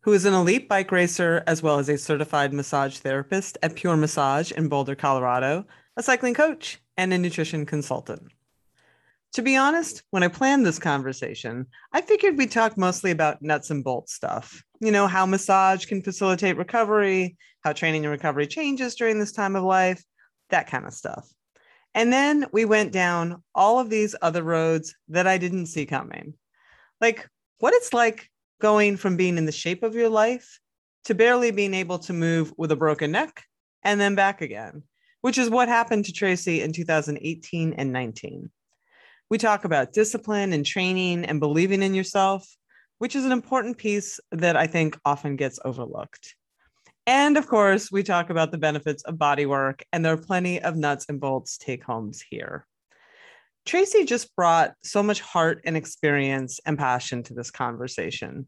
who is an elite bike racer as well as a certified massage therapist at Pure Massage in Boulder, Colorado, a cycling coach, and a nutrition consultant. To be honest, when I planned this conversation, I figured we'd talk mostly about nuts and bolts stuff. You know, how massage can facilitate recovery, how training and recovery changes during this time of life, that kind of stuff. And then we went down all of these other roads that I didn't see coming. Like what it's like going from being in the shape of your life to barely being able to move with a broken neck and then back again, which is what happened to Tracy in 2018 and 19. We talk about discipline and training and believing in yourself, which is an important piece that I think often gets overlooked. And of course, we talk about the benefits of body work, and there are plenty of nuts and bolts take-homes here. Tracy just brought so much heart and experience and passion to this conversation.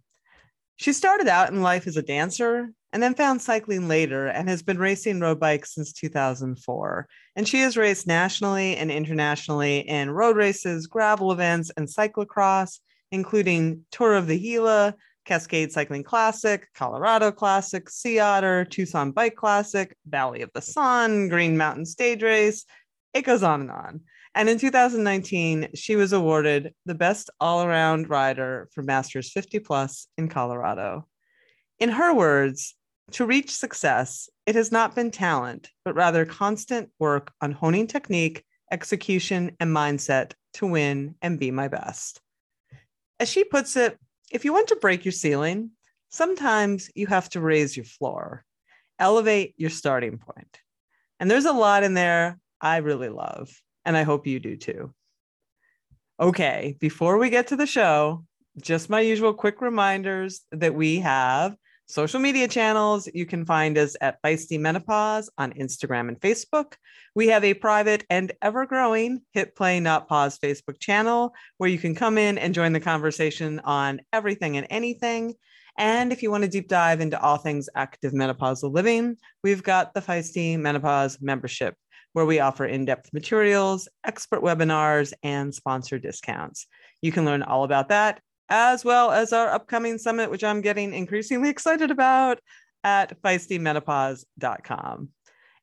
She started out in life as a dancer and then found cycling later and has been racing road bikes since 2004. And she has raced nationally and internationally in road races, gravel events, and cyclocross, including Tour of the Gila, Cascade Cycling Classic, Colorado Classic, Sea Otter, Tucson Bike Classic, Valley of the Sun, Green Mountain Stage Race. It goes on and on. And in 2019, she was awarded the best all-around rider for Masters 50+ in Colorado. In her words, to reach success, it has not been talent, but rather constant work on honing technique, execution, and mindset to win and be my best. As she puts it, if you want to break your ceiling, sometimes you have to raise your floor, elevate your starting point. And there's a lot in there I really love. And I hope you do too. Okay, before we get to the show, just my usual quick reminders that we have social media channels. You can find us at Feisty Menopause on Instagram and Facebook. We have a private and ever-growing Hit Play Not Pause Facebook channel where you can come in and join the conversation on everything and anything. And if you want to deep dive into all things active menopausal living, we've got the Feisty Menopause membership, where we offer in-depth materials, expert webinars, and sponsor discounts. You can learn all about that, as well as our upcoming summit, which I'm getting increasingly excited about, at feistymenopause.com.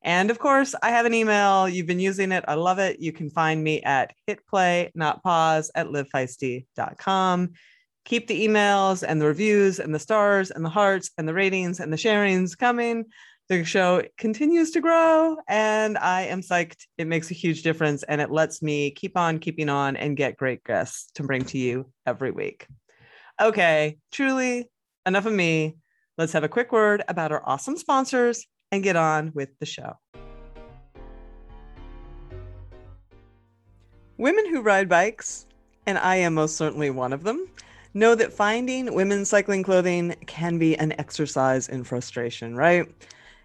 And of course, I have an email. You've been using it. I love it. You can find me at hitplaynotpause@livefeisty.com. Keep the emails and the reviews and the stars and the hearts and the ratings and the sharings coming. The show continues to grow and I am psyched. It makes a huge difference and it lets me keep on keeping on and get great guests to bring to you every week. Okay, truly enough of me. Let's have a quick word about our awesome sponsors and get on with the show. Women who ride bikes, and I am most certainly one of them, know that finding women's cycling clothing can be an exercise in frustration, right?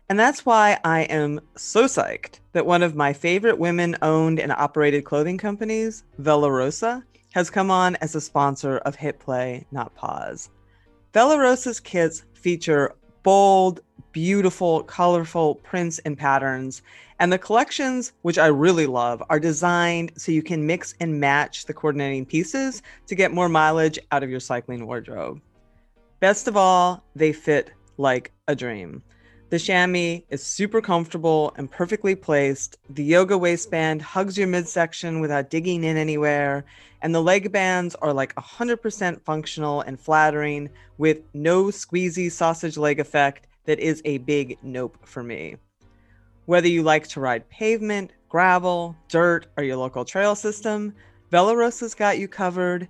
And that's why I am so psyched that one of my favorite women-owned and operated clothing companies, Velorosa, has come on as a sponsor of Hit Play, Not Pause. Velorosa's kits feature bold, beautiful, colorful prints and patterns, and the collections, which I really love, are designed so you can mix and match the coordinating pieces to get more mileage out of your cycling wardrobe. Best of all, they fit like a dream. The chamois is super comfortable and perfectly placed. The yoga waistband hugs your midsection without digging in anywhere. And the leg bands are like 100% functional and flattering with no squeezy sausage leg effect that is a big nope for me. Whether you like to ride pavement, gravel, dirt, or your local trail system, Velorosa's got you covered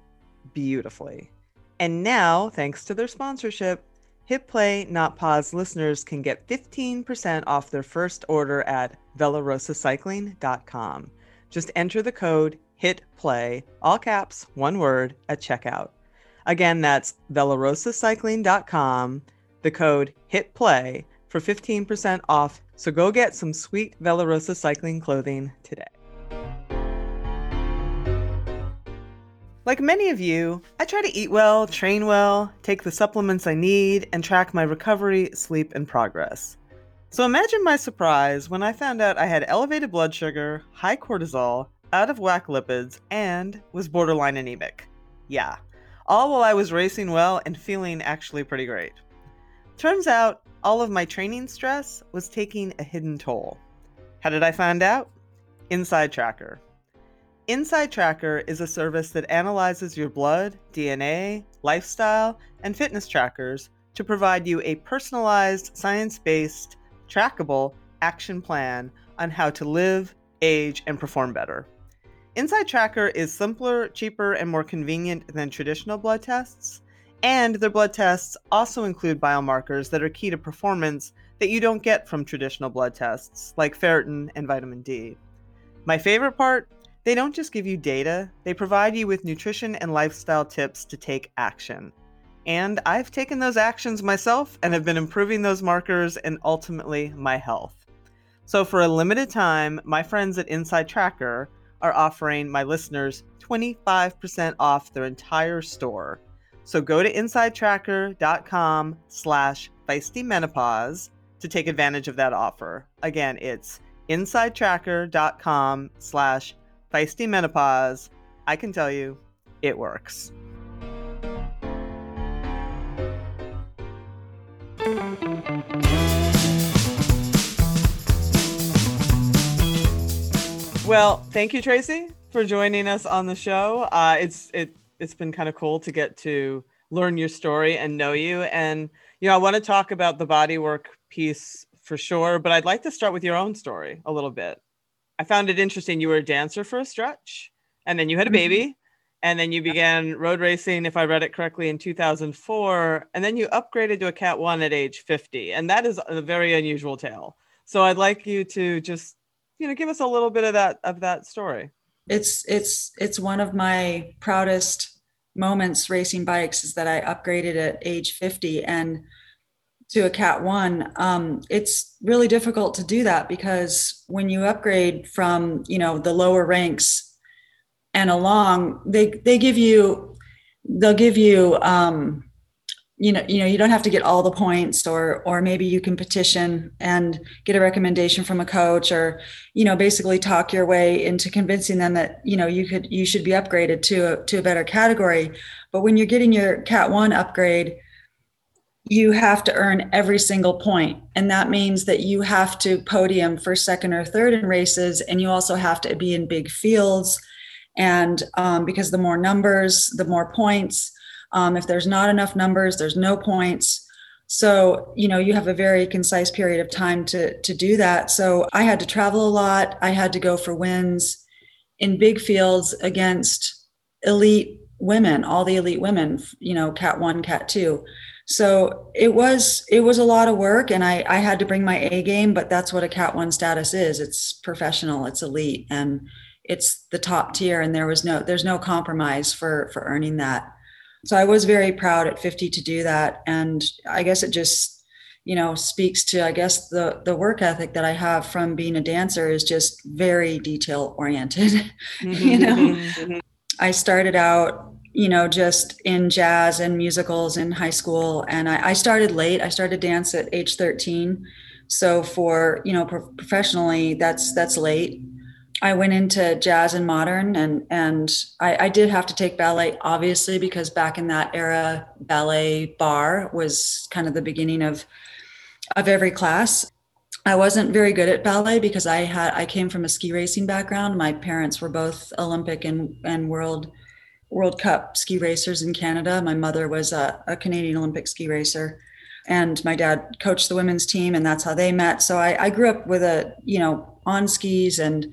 beautifully. And now, thanks to their sponsorship, Hit Play Not Pause listeners can get 15% off their first order at VelorosaCycling.com. Just enter the code HITPLAY, all caps, one word, at checkout. Again, that's VelorosaCycling.com, the code HITPLAY for 15% off. So go get some sweet Velorosa cycling clothing today. Like many of you, I try to eat well, train well, take the supplements I need, and track my recovery, sleep, and progress. So imagine my surprise when I found out I had elevated blood sugar, high cortisol, out of whack lipids, and was borderline anemic. Yeah, all while I was racing well and feeling actually pretty great. Turns out, all of my training stress was taking a hidden toll. How did I find out? Inside Tracker. Inside Tracker is a service that analyzes your blood, DNA, lifestyle, and fitness trackers to provide you a personalized, science-based, trackable action plan on how to live, age, and perform better. Inside Tracker is simpler, cheaper, and more convenient than traditional blood tests, and their blood tests also include biomarkers that are key to performance that you don't get from traditional blood tests, like ferritin and vitamin D. My favorite part, they don't just give you data, they provide you with nutrition and lifestyle tips to take action. And I've taken those actions myself and have been improving those markers and ultimately my health. So for a limited time, my friends at Inside Tracker are offering my listeners 25% off their entire store. So go to insidetracker.com/feistymenopause to take advantage of that offer. Again, it's insidetracker.com/feistymenopause. I can tell you, it works. Well, thank you, Tracy, for joining us on the show. It's been kind of cool to get to learn your story and know you. And, you know, I want to talk about the bodywork piece for sure, but I'd like to start with your own story a little bit. I found it interesting. You were a dancer for a stretch, and then you had a baby, and then you began road racing, if I read it correctly, in 2004, and then you upgraded to a Cat 1 at age 50. And that is a very unusual tale. So I'd like you to just, you know, give us a little bit of that story. It's one of my proudest moments racing bikes is that I upgraded at age 50 and to a Cat 1. It's really difficult to do that because when you upgrade from, you know, the lower ranks and along, they'll give you, you know, you don't have to get all the points, or maybe you can petition and get a recommendation from a coach, or, you know, basically talk your way into convincing them that, you know, you should be upgraded to a better category. But when you're getting your Cat 1 upgrade, you have to earn every single point. And that means that you have to podium first, second, or third in races. And you also have to be in big fields. And because the more numbers, the more points. If there's not enough numbers, there's no points. So, you know, you have a very concise period of time to do that. So I had to travel a lot. I had to go for wins in big fields against elite women, all the elite women, you know, Cat 1, Cat 2. So it was a lot of work, and I had to bring my A game, but that's what a Cat 1 status is. It's professional, it's elite, and it's the top tier, and there's no compromise for earning that. So I was very proud at 50 to do that. And I guess it just, you know, speaks to, I guess, the work ethic that I have from being a dancer is just very detail oriented. Mm-hmm. You know, mm-hmm. I started out, you know, just in jazz and musicals in high school. And I started late. I started dance at age 13. So for, you know, professionally, that's late. I went into jazz and modern, and I did have to take ballet, obviously, because back in that era, ballet bar was kind of the beginning of every class. I wasn't very good at ballet because I came from a ski racing background. My parents were both Olympic and World Cup ski racers in Canada. My mother was a Canadian Olympic ski racer, and my dad coached the women's team, and that's how they met. So I grew up with a, you know, on skis and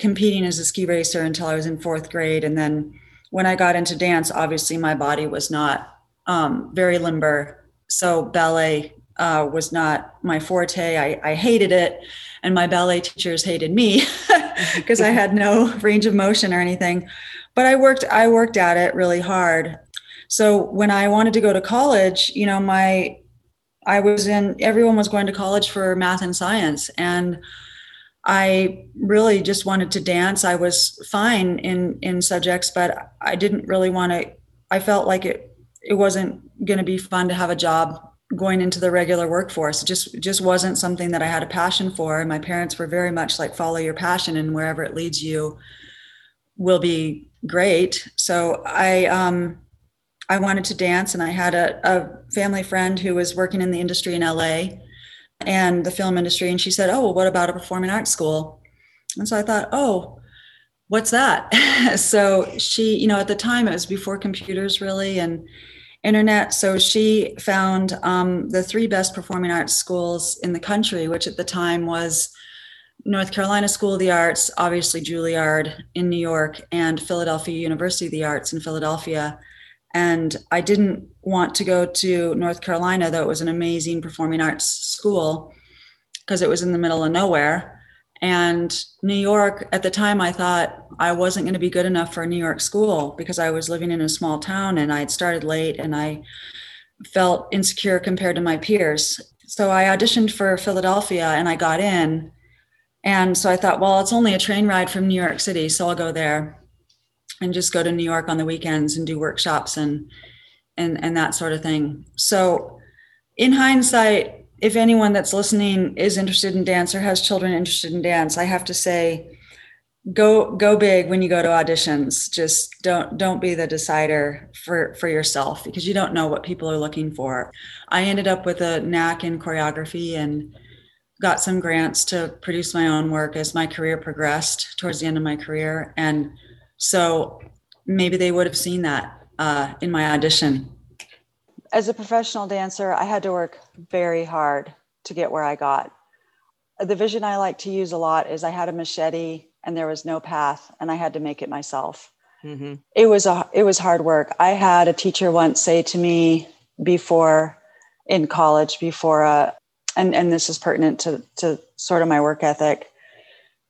competing as a ski racer until I was in fourth grade. And then when I got into dance, obviously my body was not very limber. So ballet was not my forte. I hated it. And my ballet teachers hated me because I had no range of motion or anything, but I worked at it really hard. So when I wanted to go to college, you know, my I was in, everyone was going to college for math and science, and I really just wanted to dance. I was fine in subjects, but I didn't really want to, I felt like it wasn't going to be fun to have a job going into the regular workforce. It just wasn't something that I had a passion for. And my parents were very much like, follow your passion and wherever it leads you will be great. So I wanted to dance, and I had a family friend who was working in the industry in LA and the film industry. And she said, oh, well, what about a performing arts school? And so I thought, oh, what's that? So she, at the time it was before computers really and internet. So she found the three best performing arts schools in the country, which at the time was North Carolina School of the Arts, obviously Juilliard in New York, and Philadelphia University of the Arts in Philadelphia. And I didn't want to go to North Carolina, though it was an amazing performing arts school, because it was in the middle of nowhere. And New York, at the time, I thought I wasn't going to be good enough for a New York school because I was living in a small town and I had started late and I felt insecure compared to my peers. So I auditioned for Philadelphia and I got in. And so I thought, well, it's only a train ride from New York City, so I'll go there and just go to New York on the weekends and do workshops and that sort of thing. So in hindsight, if anyone that's listening is interested in dance or has children interested in dance, I have to say, go big when you go to auditions. Just don't be the decider for yourself, because you don't know what people are looking for. I ended up with a knack in choreography and got some grants to produce my own work as my career progressed towards the end of my career. And so maybe they would have seen that in my audition. As a professional dancer, I had to work very hard to get where I got. The vision I like to use a lot is I had a machete and there was no path and I had to make it myself. Mm-hmm. It was hard work. I had a teacher once say to me in college, and this is pertinent to sort of my work ethic,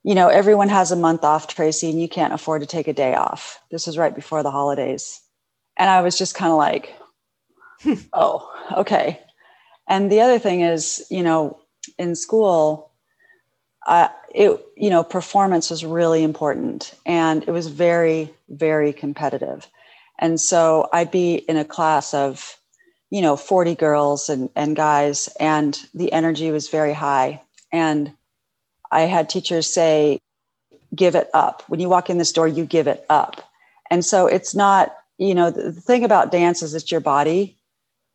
everyone has a month off, Tracy, and you can't afford to take a day off. This was right before the holidays. And I was just kind of like, oh, okay. And the other thing is, in school, performance was really important and it was very, very competitive. And so I'd be in a class of, 40 girls and guys, and the energy was very high. And I had teachers say, give it up. When you walk in this door, you give it up. And so it's not, the thing about dance is it's your body.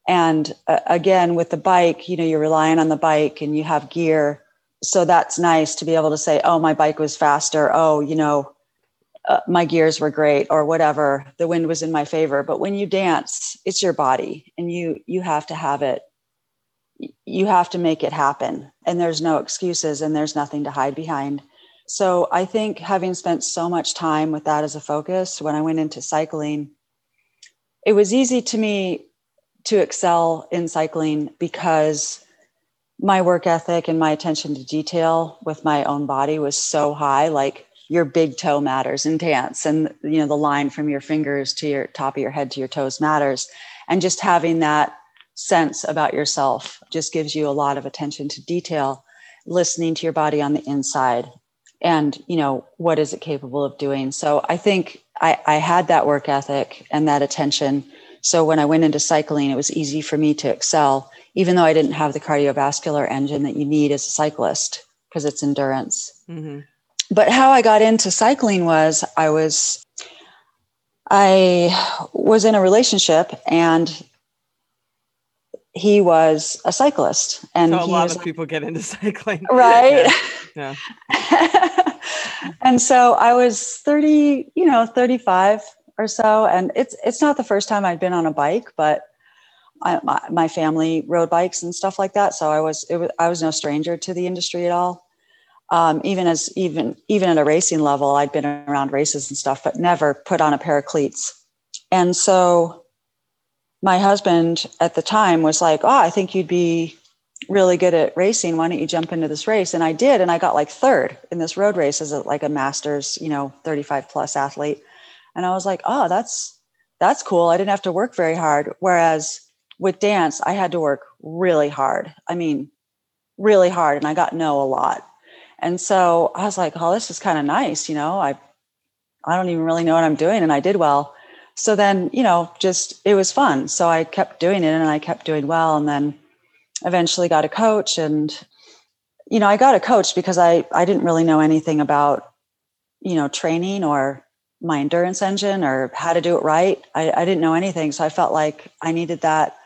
And again, with the bike, you're relying on the bike and you have gear. So that's nice to be able to say, oh, my bike was faster. Oh, my gears were great or whatever. The wind was in my favor. But when you dance, it's your body and you have to have it. You have to make it happen, and there's no excuses and there's nothing to hide behind. So I think having spent so much time with that as a focus, when I went into cycling, it was easy to me to excel in cycling because my work ethic and my attention to detail with my own body was so high. Like your big toe matters in dance, and the line from your fingers to your top of your head to your toes matters. And just having that sense about yourself just gives you a lot of attention to detail, listening to your body on the inside and, what is it capable of doing? So I think I had that work ethic and that attention. So when I went into cycling, it was easy for me to excel, even though I didn't have the cardiovascular engine that you need as a cyclist because it's endurance. Mm-hmm. But how I got into cycling was I was in a relationship and he was a cyclist, and so a lot of people get into cycling, right? Yeah. Yeah. And so I was 35 or so, and it's not the first time I'd been on a bike, but my family rode bikes and stuff like that. So I was no stranger to the industry at all. Even at a racing level, I'd been around races and stuff, but never put on a pair of cleats, and so. My husband at the time was like, oh, I think you'd be really good at racing. Why don't you jump into this race? And I did. And I got like third in this road race as a master's, 35 plus athlete. And I was like, oh, that's cool. I didn't have to work very hard. Whereas with dance, I had to work really hard. I mean, really hard. And I got no a lot. And so I was like, oh, this is kind of nice. You know, I don't even really know what I'm doing. And I did well. So then, you know, just, it was fun. So I kept doing it and I kept doing well. And then eventually got a coach, and, you know, I got a coach because I didn't really know anything about, you know, training or my endurance engine or how to do it right. I didn't know anything. So I felt like I needed that.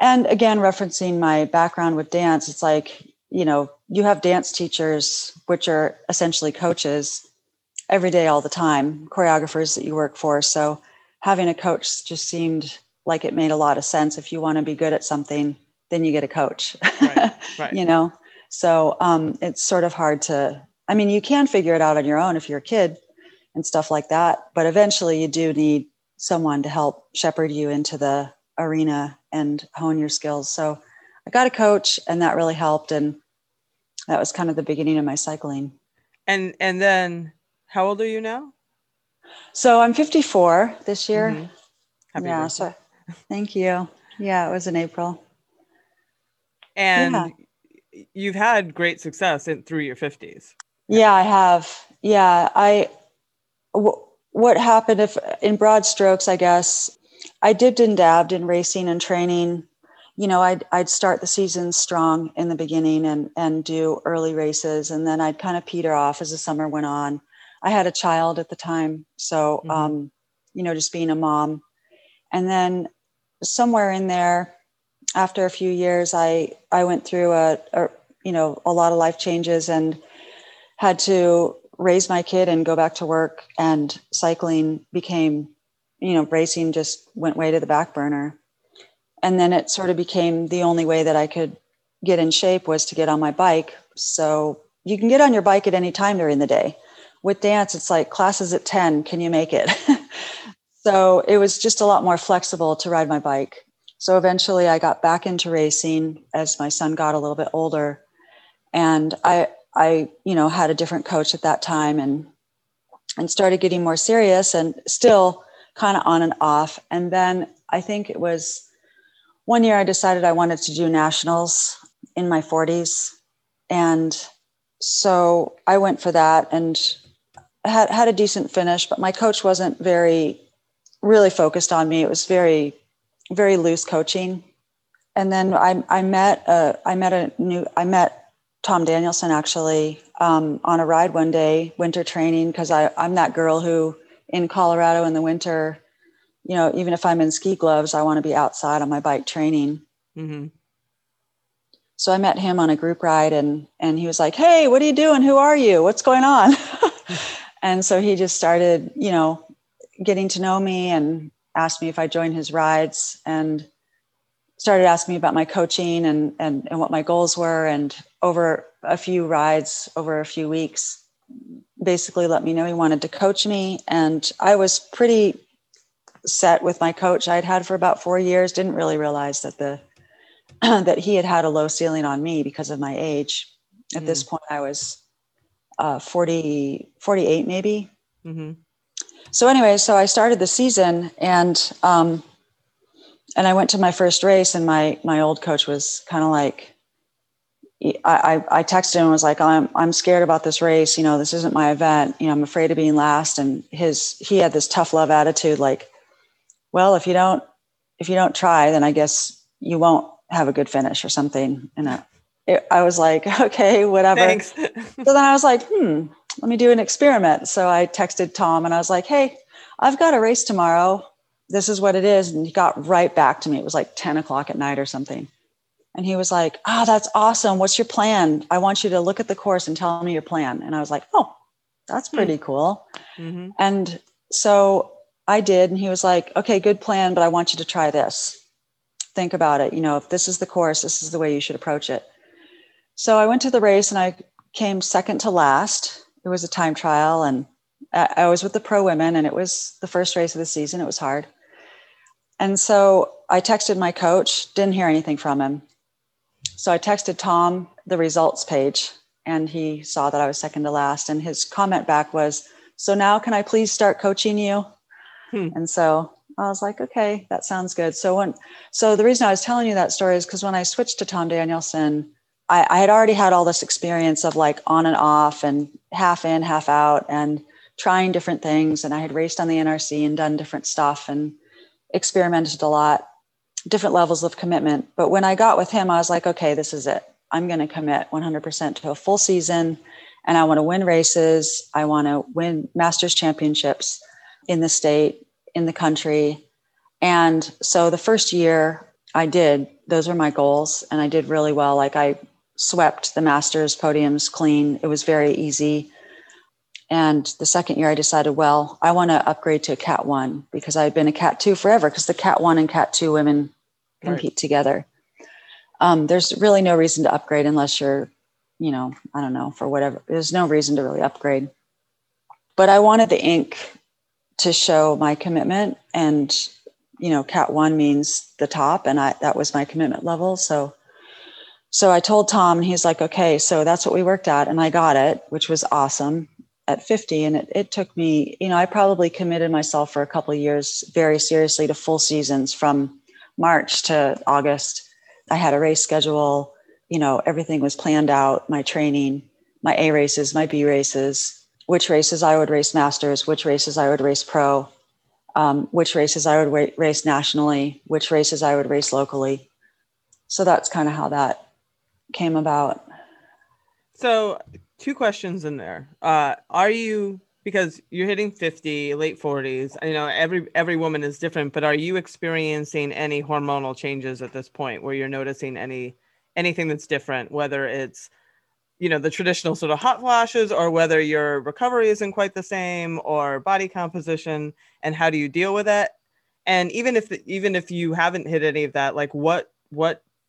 And again, referencing my background with dance, it's like, you know, you have dance teachers, which are essentially coaches every day, all the time, choreographers that you work for. So having a coach just seemed like it made a lot of sense. If you want to be good at something, then you get a coach, right. You know? So it's sort of hard to, I mean, you can figure it out on your own if you're a kid and stuff like that, but eventually you do need someone to help shepherd you into the arena and hone your skills. So I got a coach, and that really helped. And that was kind of the beginning of my cycling. And then how old are you now? So I'm 54 this year. Mm-hmm. Happy birthday. So, thank you. Yeah, it was in April. And you've had great success through your 50s. Yeah, I have. Yeah. What happened, if in broad strokes, I guess, I dipped and dabbed in racing and training. You know, I'd start the season strong in the beginning and do early races. And then I'd kind of peter off as the summer went on. I had a child at the time. So, mm-hmm. You know, just being a mom. And then somewhere in there, after a few years, I went through a lot of life changes and had to raise my kid and go back to work, and cycling became, you know, racing just went way to the back burner. And then it sort of became the only way that I could get in shape was to get on my bike. So you can get on your bike at any time during the day. With dance, it's like classes at 10, can you make it? So it was just a lot more flexible to ride my bike. So eventually I got back into racing as my son got a little bit older, and I, you know, had a different coach at that time and started getting more serious, and still kind of on and off. And then I think it was one year I decided I wanted to do nationals in my 40s. And so I went for that and had a decent finish, but my coach wasn't really focused on me. It was very, very loose coaching. And then I met Tom Danielson actually on a ride one day, winter training, because I'm that girl who in Colorado in the winter, you know, even if I'm in ski gloves, I want to be outside on my bike training. Mm-hmm. So I met him on a group ride, and he was like, hey, what are you doing? Who are you? What's going on? And so he just started, you know, getting to know me and asked me if I joined his rides, and started asking me about my coaching and what my goals were. And over a few rides, over a few weeks, basically let me know he wanted to coach me. And I was pretty set with my coach I'd had for about 4 years. Didn't really realize that that he had a low ceiling on me because of my age. At this point, I was 48 maybe. Mm-hmm. So anyway, so I started the season, and I went to my first race, and my old coach was kind of like, I texted him and was like, I'm scared about this race. You know, this isn't my event. You know, I'm afraid of being last. And he had this tough love attitude, like, well, if you don't try, then I guess you won't have a good finish or something. And I was like, okay, whatever. Thanks. So then I was like, let me do an experiment. So I texted Tom and I was like, hey, I've got a race tomorrow. This is what it is. And he got right back to me. It was like 10 o'clock at night or something. And he was like, oh, that's awesome. What's your plan? I want you to look at the course and tell me your plan. And I was like, oh, that's pretty cool. Mm-hmm. And so I did. And he was like, okay, good plan, but I want you to try this. Think about it. You know, if this is the course, this is the way you should approach it. So I went to the race and I came second to last. It was a time trial, and I was with the pro women, and it was the first race of the season. It was hard. And so I texted my coach, didn't hear anything from him. So I texted Tom the results page, and he saw that I was second to last. And his comment back was, so now can I please start coaching you? And so I was like, okay, that sounds good. So the reason I was telling you that story is because when I switched to Tom Danielson, I had already had all this experience of like on and off and half in, half out and trying different things. And I had raced on the NRC and done different stuff and experimented a lot, different levels of commitment. But when I got with him, I was like, okay, this is it. I'm going to commit 100% to a full season and I want to win races. I want to win Masters championships in the state, in the country. And so the first year I did, those were my goals. And I did really well. Like I swept the Masters podiums clean. It was very easy. And the second year I decided, well, I want to upgrade to a Cat 1 because I had been a Cat 2 forever because the Cat 1 and Cat 2 women compete together. There's really no reason to upgrade unless you're, you know, I don't know, for whatever. There's no reason to really upgrade. But I wanted the ink to show my commitment and, you know, Cat 1 means the top and that was my commitment level. So I told Tom and he's like, okay, so that's what we worked at. And I got it, which was awesome at 50. And it took me, you know, I probably committed myself for a couple of years very seriously to full seasons from March to August. I had a race schedule, you know, everything was planned out, my training, my A races, my B races, which races I would race Masters, which races I would race pro, which races I would race nationally, which races I would race locally. So that's kind of how that came about. So two questions in there. Are you, because you're hitting 50, late 40s, you know, every woman is different, but are you experiencing any hormonal changes at this point where you're noticing anything that's different, whether it's, you know, the traditional sort of hot flashes or whether your recovery isn't quite the same or body composition and how do you deal with it? And even if you haven't hit any of that, like what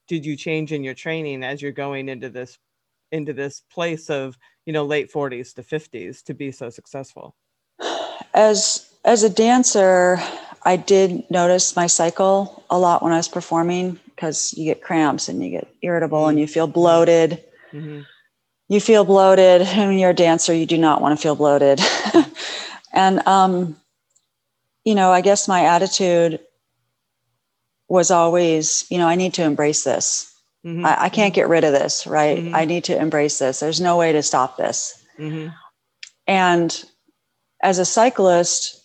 did you change in your training as you're going into this place of, you know, late 40s to 50s to be so successful? As a dancer, I did notice my cycle a lot when I was performing because you get cramps and you get irritable and you feel bloated. Mm-hmm. You feel bloated. When you're a dancer, you do not want to feel bloated. And, you know, I guess my attitude was always, you know, I need to embrace this. Mm-hmm. I can't get rid of this, right? Mm-hmm. I need to embrace this. There's no way to stop this. Mm-hmm. And as a cyclist,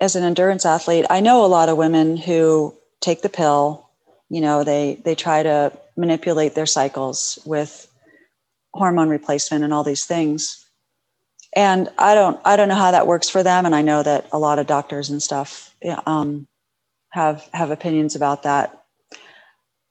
as an endurance athlete, I know a lot of women who take the pill, you know, they try to manipulate their cycles with hormone replacement and all these things. And I don't know how that works for them. And I know that a lot of doctors and stuff have opinions about that.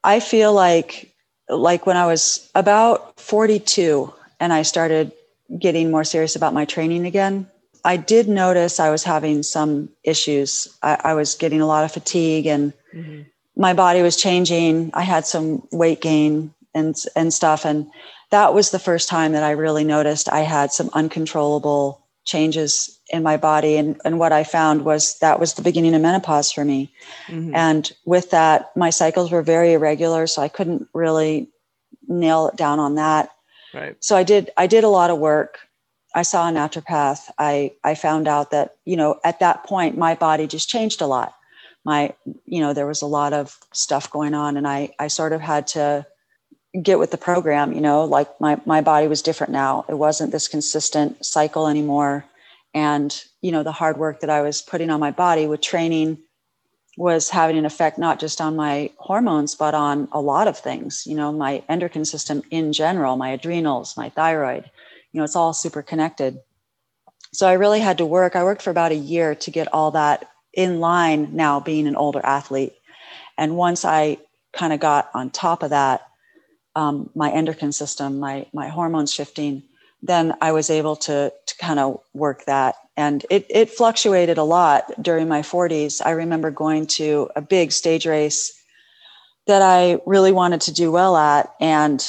I feel like when I was about 42 and I started getting more serious about my training again, I did notice I was having some issues. I was getting a lot of fatigue and mm-hmm. my body was changing. I had some weight gain and stuff. And that was the first time that I really noticed I had some uncontrollable changes in my body. And what I found was that was the beginning of menopause for me. Mm-hmm. And with that, my cycles were very irregular, so I couldn't really nail it down on that. Right. So I did a lot of work. I saw a naturopath. I found out that, you know, at that point, my body just changed a lot. You know, there was a lot of stuff going on and I sort of had to get with the program, you know, like my body was different now. It wasn't this consistent cycle anymore. And, you know, the hard work that I was putting on my body with training was having an effect, not just on my hormones, but on a lot of things, you know, my endocrine system in general, my adrenals, my thyroid, you know, it's all super connected. So I really had to work. I worked for about a year to get all that in line now being an older athlete. And once I kind of got on top of that, my endocrine system, my hormones shifting, then I was able to kind of work that. And it fluctuated a lot during my 40s. I remember going to a big stage race that I really wanted to do well at. And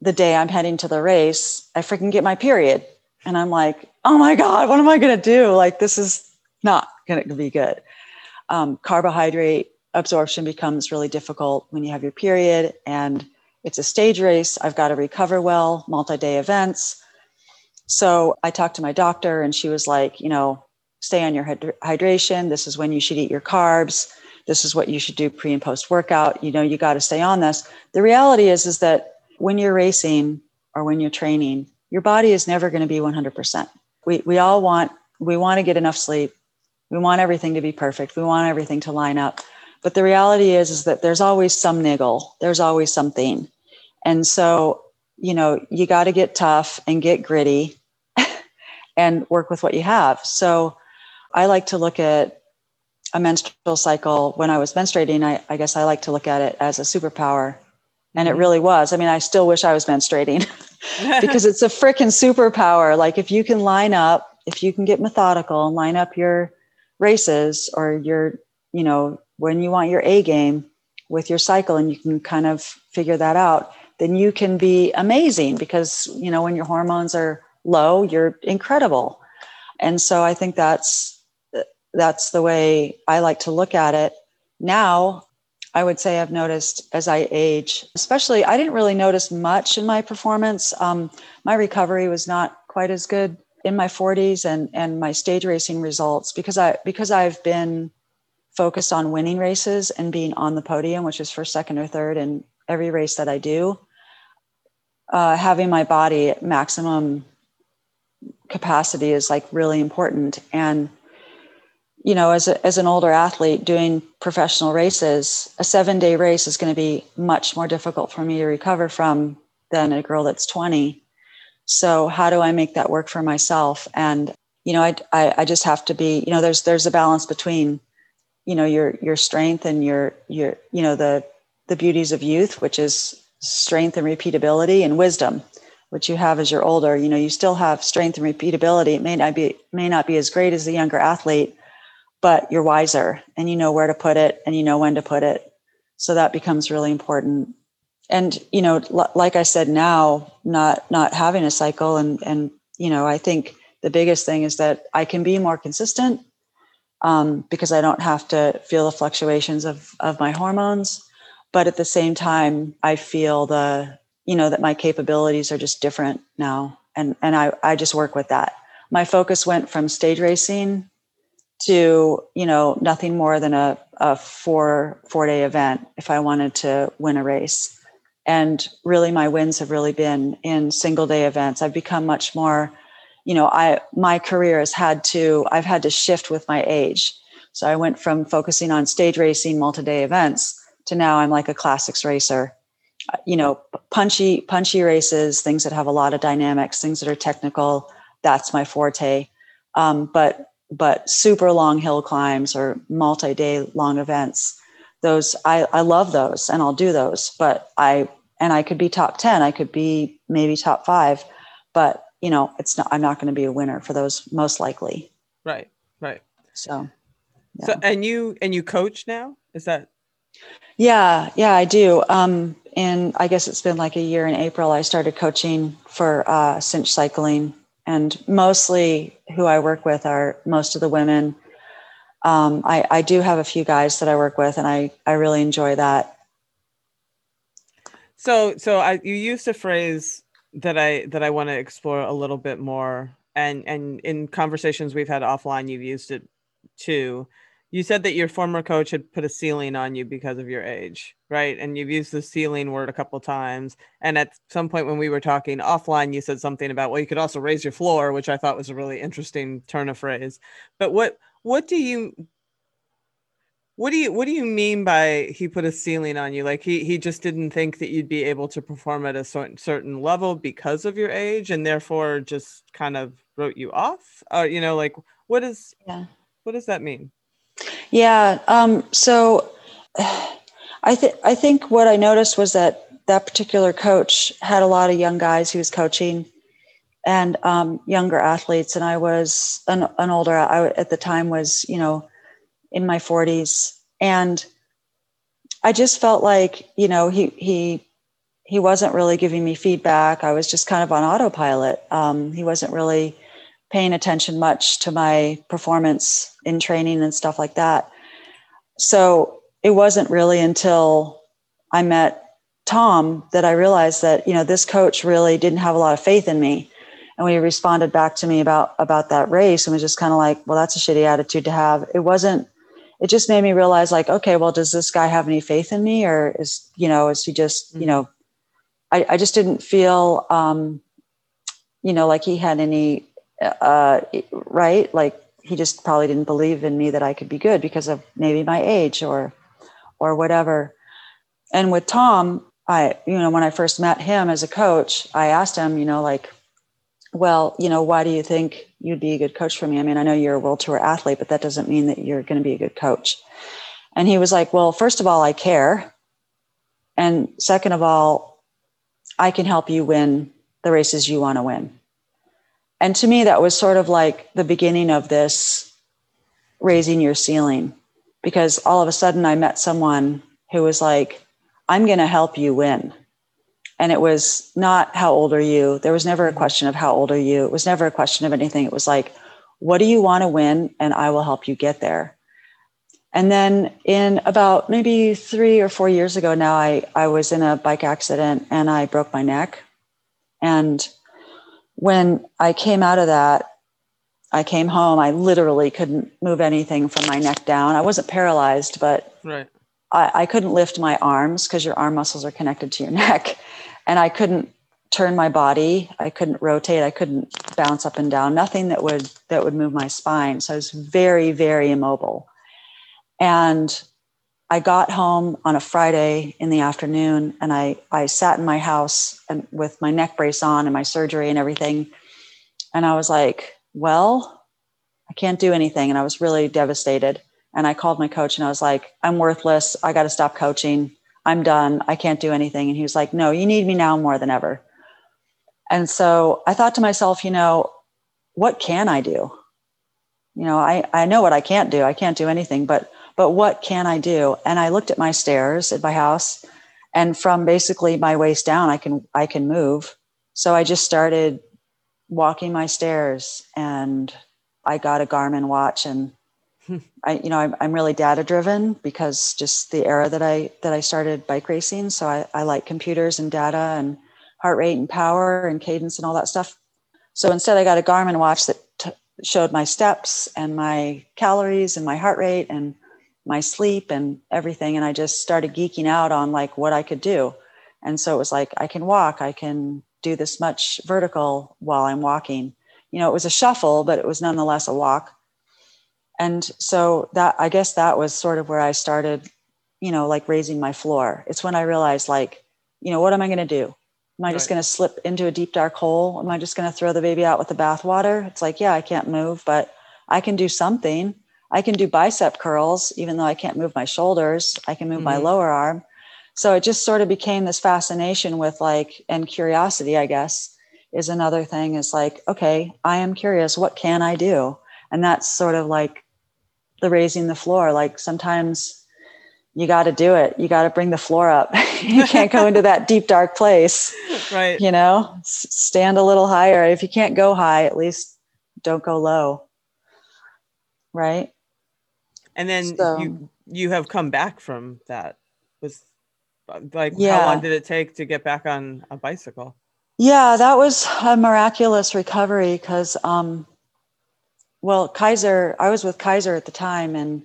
the day I'm heading to the race, I freaking get my period. And I'm like, oh my God, what am I going to do? Like, this is not going to be good. Carbohydrate absorption becomes really difficult when you have your period and it's a stage race. I've got to recover well, multi-day events. So I talked to my doctor and she was like, you know, stay on your hydration. This is when you should eat your carbs. This is what you should do pre and post workout. You know, you got to stay on this. The reality is that when you're racing or when you're training, your body is never going to be 100%. We all want to get enough sleep. We want everything to be perfect. We want everything to line up. But the reality is that there's always some niggle. There's always something. And so, you know, you got to get tough and get gritty and work with what you have. So I like to look at a menstrual cycle. When I was menstruating, I guess I like to look at it as a superpower. And it really was. I mean, I still wish I was menstruating because it's a freaking superpower. Like if you can line up, if you can get methodical and line up your races or your, you know, when you want your A game with your cycle and you can kind of figure that out, then you can be amazing because, you know, when your hormones are low, you're incredible. And so I think that's the way I like to look at it. Now, I would say I've noticed as I age, especially, I didn't really notice much in my performance. My recovery was not quite as good in my 40s and my stage racing results because I've been focused on winning races and being on the podium, which is first, second, or third in every race that I do, having my body at maximum capacity is like really important. And, you know, as an older athlete doing professional races, a 7-day race is going to be much more difficult for me to recover from than a girl that's 20. So how do I make that work for myself? And, you know, I just have to be, you know, there's a balance between, you know, your strength and your, you know, the beauties of youth, which is strength and repeatability, and wisdom, which you have as you're older. You know, you still have strength and repeatability. It may not be as great as the younger athlete, but you're wiser and you know where to put it and you know when to put it. So that becomes really important. And, you know, like I said, now not having a cycle and, you know, I think the biggest thing is that I can be more consistent because I don't have to feel the fluctuations of my hormones. But at the same time, I feel you know, that my capabilities are just different now. And I just work with that. My focus went from stage racing to, you know, nothing more than a four-day event if I wanted to win a race. And really my wins have really been in single-day events. I've become much more, you know, my career I've had to shift with my age. So I went from focusing on stage racing, multi-day events, to now I'm like a classics racer, you know, punchy races, things that have a lot of dynamics, things that are technical. That's my forte. But super long hill climbs or multi-day long events, those, I love those and I'll do those, but I could be top 10, I could be maybe top 5, but you know, I'm not going to be a winner for those most likely. Right. So, yeah. So, and you coach now, is that? Yeah, I do. And I guess it's been like a year in April, I started coaching for Cinch Cycling. And mostly who I work with are most of the women. I do have a few guys that I work with, and I really enjoy that. So you used a phrase that I want to explore a little bit more. And in conversations we've had offline, you've used it too. You said that your former coach had put a ceiling on you because of your age, right? And you've used the ceiling word a couple of times. And at some point when we were talking offline, you said something about, well, you could also raise your floor, which I thought was a really interesting turn of phrase. But what do you mean by he put a ceiling on you? Like he just didn't think that you'd be able to perform at a certain level because of your age, and therefore just kind of wrote you off? Or, you know, like what does that mean? Yeah. So I think what I noticed was that particular coach had a lot of young guys he was coaching and younger athletes. And I was an older, I at the time was, you know, in my 40s. And I just felt like, you know, he wasn't really giving me feedback. I was just kind of on autopilot. He wasn't really paying attention much to my performance in training and stuff like that. So it wasn't really until I met Tom that I realized that, you know, this coach really didn't have a lot of faith in me. And when he responded back to me about that race, and was just kind of like, well, that's a shitty attitude to have. It wasn't, it just made me realize like, okay, well, does this guy have any faith in me, or is, you know, is he just, you know, I just didn't feel, you know, like he had any, right. Like he just probably didn't believe in me that I could be good because of maybe my age or whatever. And with Tom, you know, when I first met him as a coach, I asked him, you know, like, well, you know, why do you think you'd be a good coach for me? I mean, I know you're a world tour athlete, but that doesn't mean that you're going to be a good coach. And he was like, well, first of all, I care. And second of all, I can help you win the races you want to win. And to me, that was sort of like the beginning of this raising your ceiling, because all of a sudden I met someone who was like, I'm going to help you win. And it was not, how old are you? There was never a question of how old are you. It was never a question of anything. It was like, what do you want to win? And I will help you get there. And then in about maybe 3 or 4 years ago now, I was in a bike accident and I broke my neck. And when I came out of that, I came home. I literally couldn't move anything from my neck down. I wasn't paralyzed, but right. I couldn't lift my arms because your arm muscles are connected to your neck. And I couldn't turn my body. I couldn't rotate. I couldn't bounce up and down, nothing that would move my spine. So I was very, very immobile. And I got home on a Friday in the afternoon, and I sat in my house and with my neck brace on and my surgery and everything. And I was like, well, I can't do anything. And I was really devastated. And I called my coach and I was like, I'm worthless. I got to stop coaching. I'm done. I can't do anything. And he was like, no, you need me now more than ever. And so I thought to myself, you know, what can I do? You know, I know what I can't do. I can't do anything, but what can I do? And I looked at my stairs at my house, and from basically my waist down, I can move. So I just started walking my stairs, and I got a Garmin watch, and I'm really data driven because just the era that I started bike racing. So I like computers and data and heart rate and power and cadence and all that stuff. So instead I got a Garmin watch that showed my steps and my calories and my heart rate and my sleep and everything. And I just started geeking out on like what I could do. And so it was like, I can walk, I can do this much vertical while I'm walking. You know, it was a shuffle, but it was nonetheless a walk. And so that, I guess that was sort of where I started, you know, like raising my floor. It's when I realized like, you know, what am I going to do? Am I just going to slip into a deep, dark hole? Am I just going to throw the baby out with the bathwater? It's like, yeah, I can't move, but I can do something. I can do bicep curls, even though I can't move my shoulders, I can move my lower arm. So it just sort of became this fascination with like, and curiosity, I guess, is another thing, is like, okay, I am curious. What can I do? And that's sort of like the raising the floor. Like sometimes you got to do it. You got to bring the floor up. You can't go into that deep, dark place, right? You know, stand a little higher. If you can't go high, at least don't go low. Right. And then so, you have come back from that. Was like, yeah. How long did it take to get back on a bicycle? Yeah, that was a miraculous recovery because, well, Kaiser, I was with Kaiser at the time, and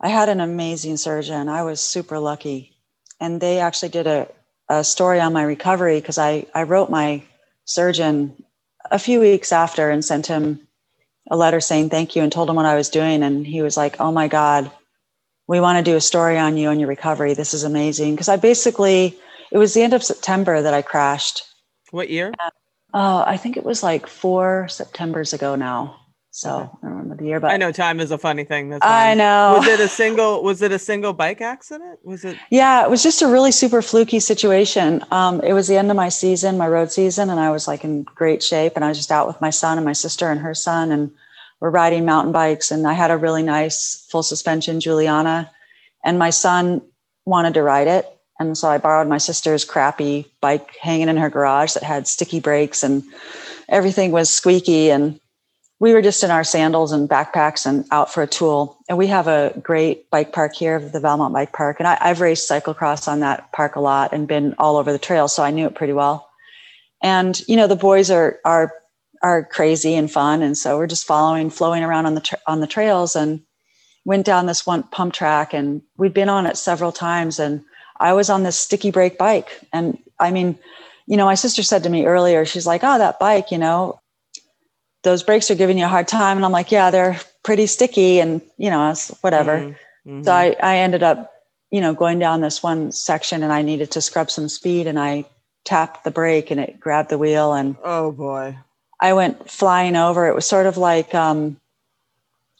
I had an amazing surgeon. I was super lucky. And they actually did a story on my recovery because I wrote my surgeon a few weeks after and sent him a letter saying thank you and told him what I was doing. And he was like, oh my God, we want to do a story on you and your recovery. This is amazing. Because I basically, it was the end of September that I crashed. What year? I think it was like 4 Septembers ago now. So okay. I don't remember the year, but I know time is a funny thing. That's I know. Was it a single bike accident? Was it? Yeah, it was just a really super fluky situation. It was the end of my season, my road season. And I was like in great shape, and I was just out with my son and my sister and her son, and we're riding mountain bikes. And I had a really nice full suspension Juliana, and my son wanted to ride it. And so I borrowed my sister's crappy bike hanging in her garage that had sticky brakes and everything was squeaky. And we were just in our sandals and backpacks and out for a tool. And we have a great bike park here, the Valmont Bike Park. And I've raced cyclocross on that park a lot and been all over the trail. So I knew it pretty well. And, you know, the boys are are crazy and fun. And so we're just flowing around on the trails, and went down this one pump track, and we'd been on it several times. And I was on this sticky brake bike. And I mean, you know, my sister said to me earlier, she's like, oh, that bike, you know, those brakes are giving you a hard time. And I'm like, yeah, they're pretty sticky, and, you know, whatever. Mm-hmm. So I ended up, you know, going down this one section, and I needed to scrub some speed, and I tapped the brake and it grabbed the wheel, and oh boy, I went flying over. It was sort of like,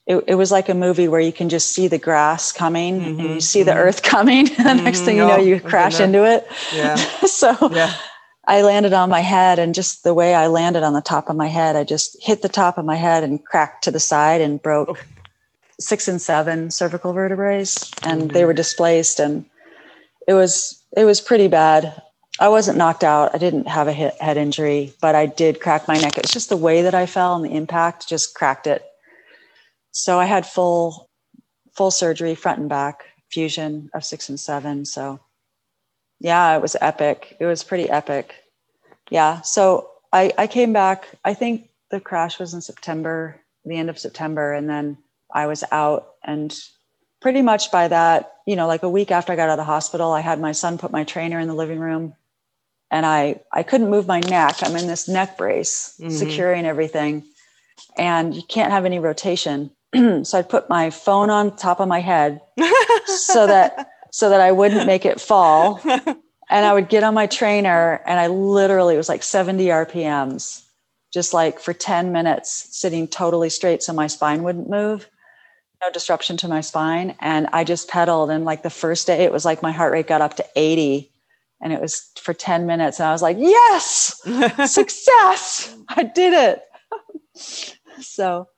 it was like a movie where you can just see the grass coming, mm-hmm, and you see the earth coming. The next thing you know, you crash into it. Yeah. So I landed on my head, and just the way I landed on the top of my head, I just hit the top of my head and cracked to the side and broke 6 and 7 cervical vertebrae, and they were displaced. And it was pretty bad. I wasn't knocked out. I didn't have a head injury, but I did crack my neck. It's just the way that I fell and the impact just cracked it. So I had full surgery, front and back fusion of 6 and 7. So yeah, it was epic. It was pretty epic. Yeah. So I came back, I think the crash was in September, the end of September. And then I was out, and pretty much by that, you know, like a week after I got out of the hospital, I had my son put my trainer in the living room, and I couldn't move my neck. I'm in this neck brace, securing everything, and you can't have any rotation. So I'd put my phone on top of my head so that I wouldn't make it fall. And I would get on my trainer, and I literally, it was like 70 RPMs, just like for 10 minutes sitting totally straight. So my spine wouldn't move, no disruption to my spine. And I just pedaled. And like the first day, it was like my heart rate got up to 80, and it was for 10 minutes. And I was like, yes, success. I did it. So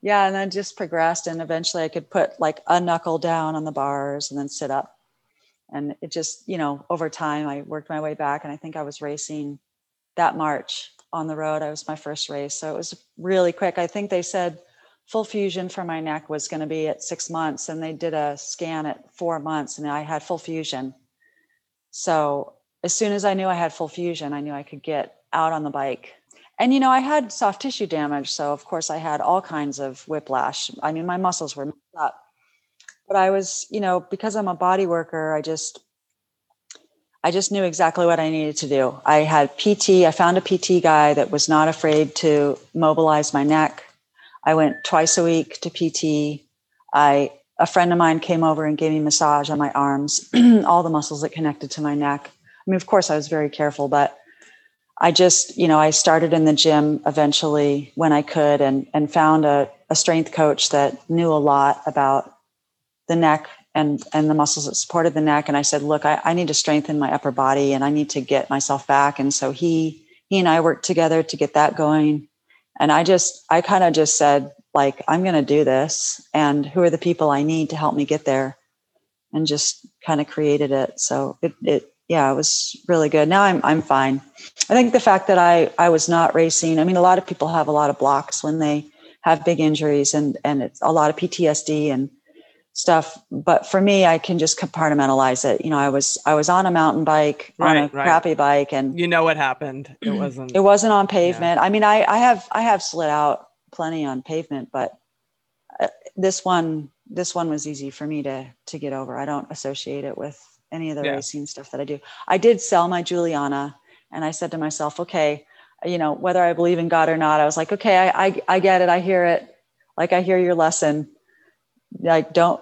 yeah, and then just progressed, and eventually I could put like a knuckle down on the bars and then sit up. And it just, you know, over time I worked my way back, and I think I was racing that March on the road. I was my first race. So it was really quick. I think they said full fusion for my neck was going to be at 6 months, and they did a scan at 4 months, and I had full fusion. So as soon as I knew I had full fusion, I knew I could get out on the bike. And, you know, I had soft tissue damage. So, of course, I had all kinds of whiplash. I mean, my muscles were messed up. But I was, you know, because I'm a body worker, I just knew exactly what I needed to do. I had PT. I found a PT guy that was not afraid to mobilize my neck. I went twice a week to PT. A friend of mine came over and gave me massage on my arms, all the muscles that connected to my neck. I mean, of course, I was very careful, but I just, you know, I started in the gym eventually when I could, and found a strength coach that knew a lot about the neck and the muscles that supported the neck. And I said, look, I need to strengthen my upper body, and I need to get myself back. And so he and I worked together to get that going. And I kind of just said, like, I'm going to do this, and who are the people I need to help me get there, and just kind of created it. So it was really good. Now I'm fine. I think the fact that I was not racing, I mean, a lot of people have a lot of blocks when they have big injuries, and it's a lot of PTSD and stuff. But for me, I can just compartmentalize it. You know, I was on a mountain bike, on a crappy bike, and you know what happened. It wasn't on pavement. Yeah. I mean, I have slid out plenty on pavement, but this one was easy for me to get over. I don't associate it with any of the racing stuff that I do. I did sell my Juliana, and I said to myself, okay, you know, whether I believe in God or not, I was like, okay, I get it. I hear it. Like, I hear your lesson. Like, don't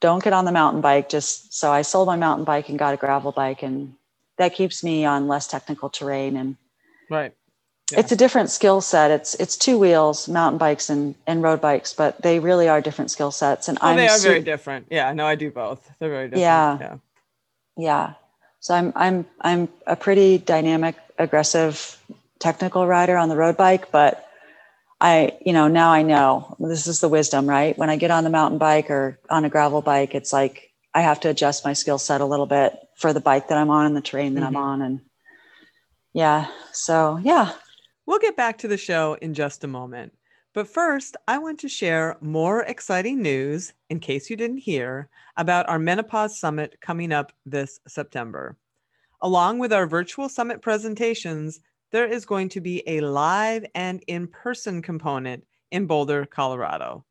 get on the mountain bike. Just so I sold my mountain bike and got a gravel bike, and that keeps me on less technical terrain. And right. Yeah. It's a different skill set. It's two wheels, mountain bikes and road bikes, but they really are different skill sets. And they are very different. Yeah, no, I do both. They're very different. Yeah. Yeah. So I'm a pretty dynamic, aggressive, technical rider on the road bike, but now I know this is the wisdom, right? When I get on the mountain bike or on a gravel bike, it's like, I have to adjust my skill set a little bit for the bike that I'm on and the terrain that I'm on. And we'll get back to the show in just a moment. But first, I want to share more exciting news, in case you didn't hear, about our Menopause Summit coming up this September. Along with our virtual summit presentations, there is going to be a live and in-person component in Boulder, Colorado.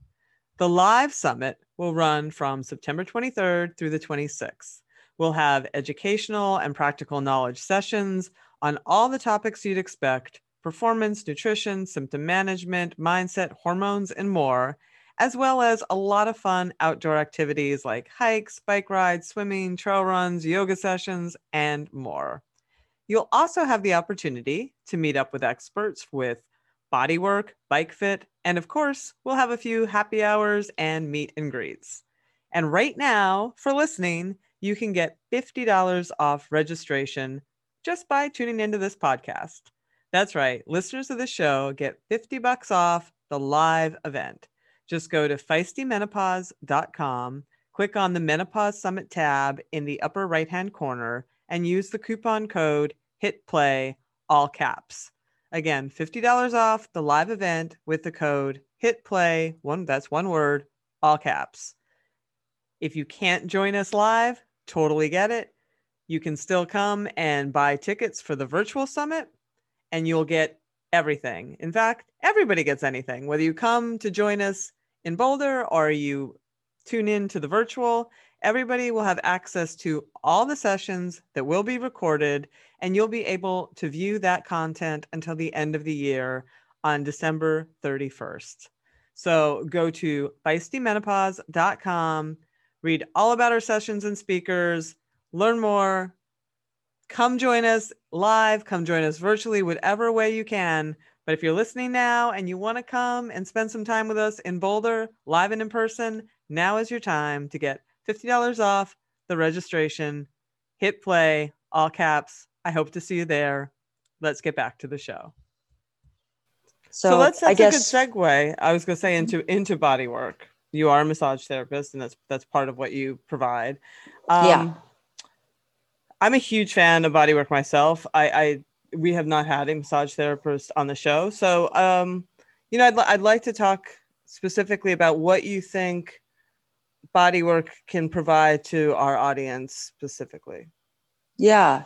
The live summit will run from September 23rd through the 26th. We'll have educational and practical knowledge sessions on all the topics you'd expect: performance, nutrition, symptom management, mindset, hormones, and more, as well as a lot of fun outdoor activities like hikes, bike rides, swimming, trail runs, yoga sessions, and more. You'll also have the opportunity to meet up with experts with bodywork, bike fit, and of course, we'll have a few happy hours and meet and greets. And right now, for listening, you can get $50 off registration just by tuning into this podcast. That's right, listeners of the show get $50 off the live event. Just go to feistymenopause.com, click on the Menopause Summit tab in the upper right-hand corner, and use the coupon code HITPLAY, all caps. Again, $50 off the live event with the code HITPLAY, that's one word, all caps. If you can't join us live, totally get it. You can still come and buy tickets for the virtual summit, and you'll get everything. In fact, everybody gets anything, whether you come to join us in Boulder or you tune in to the virtual. Everybody will have access to all the sessions that will be recorded, and you'll be able to view that content until the end of the year on December 31st. So go to feistymenopause.com, read all about our sessions and speakers, learn more, come join us live, come join us virtually, whatever way you can. But if you're listening now and you want to come and spend some time with us in Boulder, live and in person, now is your time to get $50 off the registration. Hit play, all caps. I hope to see you there. Let's get back to the show. So that's a good segue, I was going to say, into body work. You are a massage therapist, and that's part of what you provide. Yeah. I'm a huge fan of bodywork myself. We have not had a massage therapist on the show. So, I'd like to talk specifically about what you think bodywork can provide to our audience specifically. Yeah.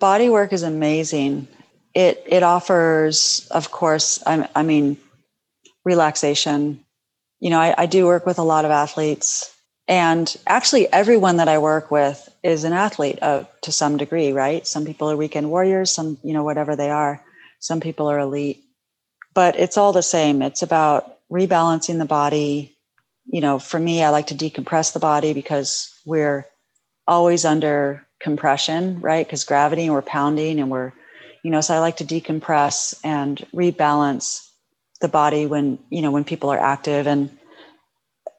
Bodywork is amazing. It offers, of course, I mean, relaxation. You know, I do work with a lot of athletes, and actually everyone that I work with is an athlete to some degree, right? Some people are weekend warriors, some, whatever they are, some people are elite, but it's all the same. It's about rebalancing the body. For me, I like to decompress the body because we're always under compression, right? Because gravity, and we're pounding, and so I like to decompress and rebalance the body when people are active. And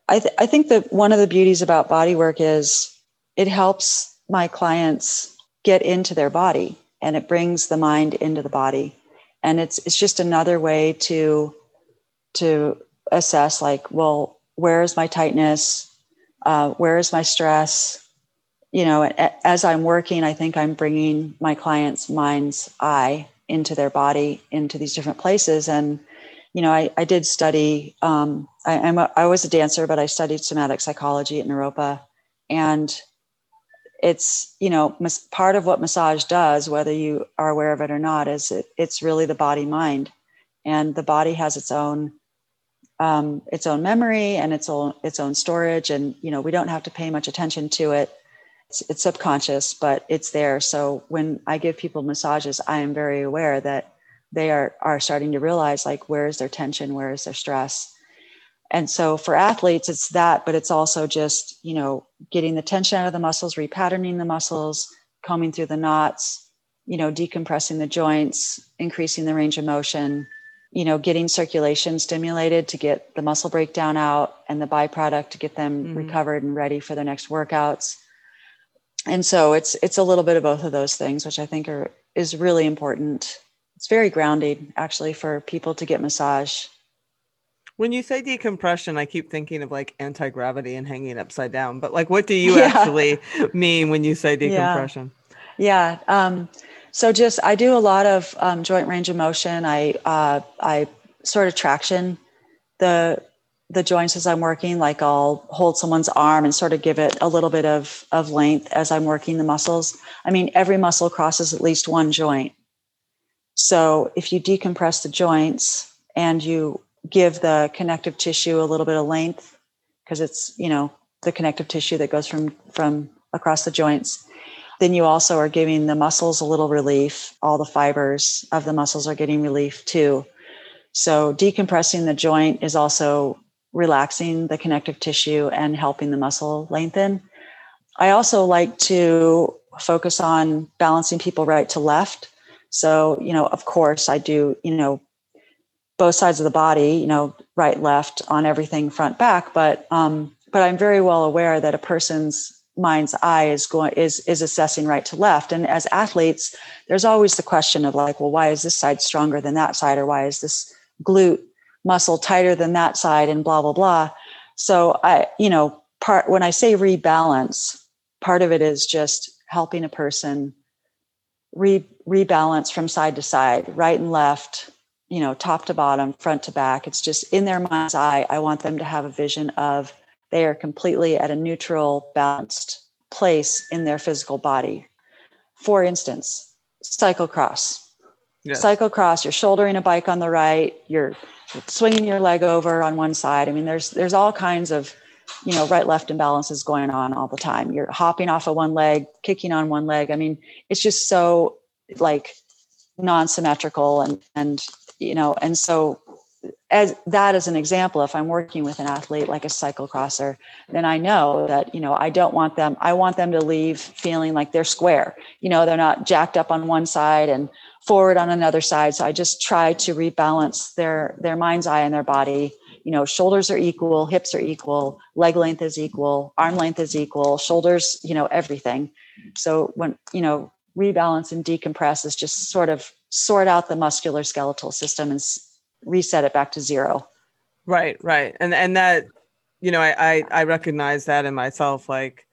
I think that one of the beauties about body work is it helps my clients get into their body, and it brings the mind into the body. And it's just another way to assess, like, well, where is my tightness? Where is my stress? As I'm working, I think I'm bringing my clients' mind's eye into their body, into these different places. And, I did study, I was a dancer, but I studied somatic psychology at Naropa. And it's, part of what massage does, whether you are aware of it or not, is it's really the body mind, and the body has its own memory and its own storage. And, we don't have to pay much attention to it. It's subconscious, but it's there. So when I give people massages, I am very aware that they are starting to realize, like, where is their tension? Where is their stress? And so for athletes, it's that, but it's also just, getting the tension out of the muscles, repatterning the muscles, combing through the knots, decompressing the joints, increasing the range of motion, getting circulation stimulated to get the muscle breakdown out and the byproduct to get them recovered and ready for their next workouts. And so it's a little bit of both of those things, which I think is really important. It's very grounding, actually, for people to get massage. When you say decompression, I keep thinking of, like, anti-gravity and hanging upside down, but, like, what do you actually mean when you say decompression? Yeah. So just, I do a lot of joint range of motion. I sort of traction the joints as I'm working, like I'll hold someone's arm and sort of give it a little bit of length as I'm working the muscles. I mean, every muscle crosses at least one joint. So if you decompress the joints and you give the connective tissue a little bit of length, because it's, you know, the connective tissue that goes from across the joints, then you also are giving the muscles a little relief. All the fibers of the muscles are getting relief too. So decompressing the joint is also relaxing the connective tissue and helping the muscle lengthen. I also like to focus on balancing people right to left. So, you know, of course I do, you know, both sides of the body, you know, right, left on everything, front, back. But I'm very well aware that a person's mind's eye is assessing right to left. And as athletes, there's always the question of like, well, why is this side stronger than that side? Or why is this glute muscle tighter than that side and blah, blah, blah. So I, you know, when I say rebalance, part of it is just helping a person rebalance from side to side, right and left, you know, top to bottom, front to back. It's just in their mind's eye. I want them to have a vision of they are completely at a neutral, balanced place in their physical body. For instance, cyclocross. Yes. Cyclocross, you're shouldering a bike on the right, you're swinging your leg over on one side. I mean, there's all kinds of, you know, right, left imbalances going on all the time. You're hopping off of one leg, kicking on one leg. I mean, it's just so like non-symmetrical and you know, and so as that is an example, if I'm working with an athlete like a cyclocrosser, then I know that, you know, I want them to leave feeling like they're square, you know, they're not jacked up on one side and forward on another side. So I just try to rebalance their mind's eye and their body. You know, shoulders are equal, hips are equal, leg length is equal, arm length is equal, shoulders, you know, everything. So when, you know, rebalance and decompress is just sort of sort out the muscular skeletal system and reset it back to zero. Right. And that, you know, I recognize that in myself. Like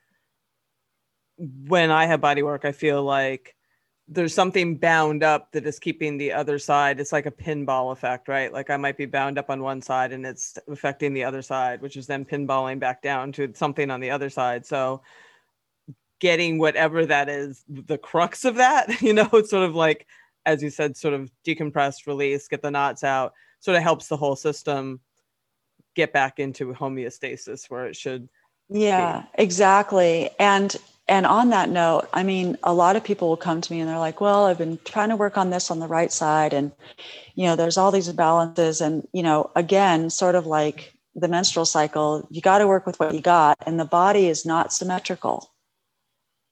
when I have body work, I feel like there's something bound up that is keeping the other side. It's like a pinball effect, right? Like I might be bound up on one side and it's affecting the other side, which is then pinballing back down to something on the other side. So getting whatever that is, the crux of that, you know, it's sort of like, as you said, sort of decompress, release, get the knots out, sort of helps the whole system get back into homeostasis where it should. Yeah, be. Exactly. And on that note, I mean, a lot of people will come to me and they're like, well, I've been trying to work on this on the right side. And, you know, there's all these imbalances. And, you know, again, sort of like the menstrual cycle, you got to work with what you got. And the body is not symmetrical.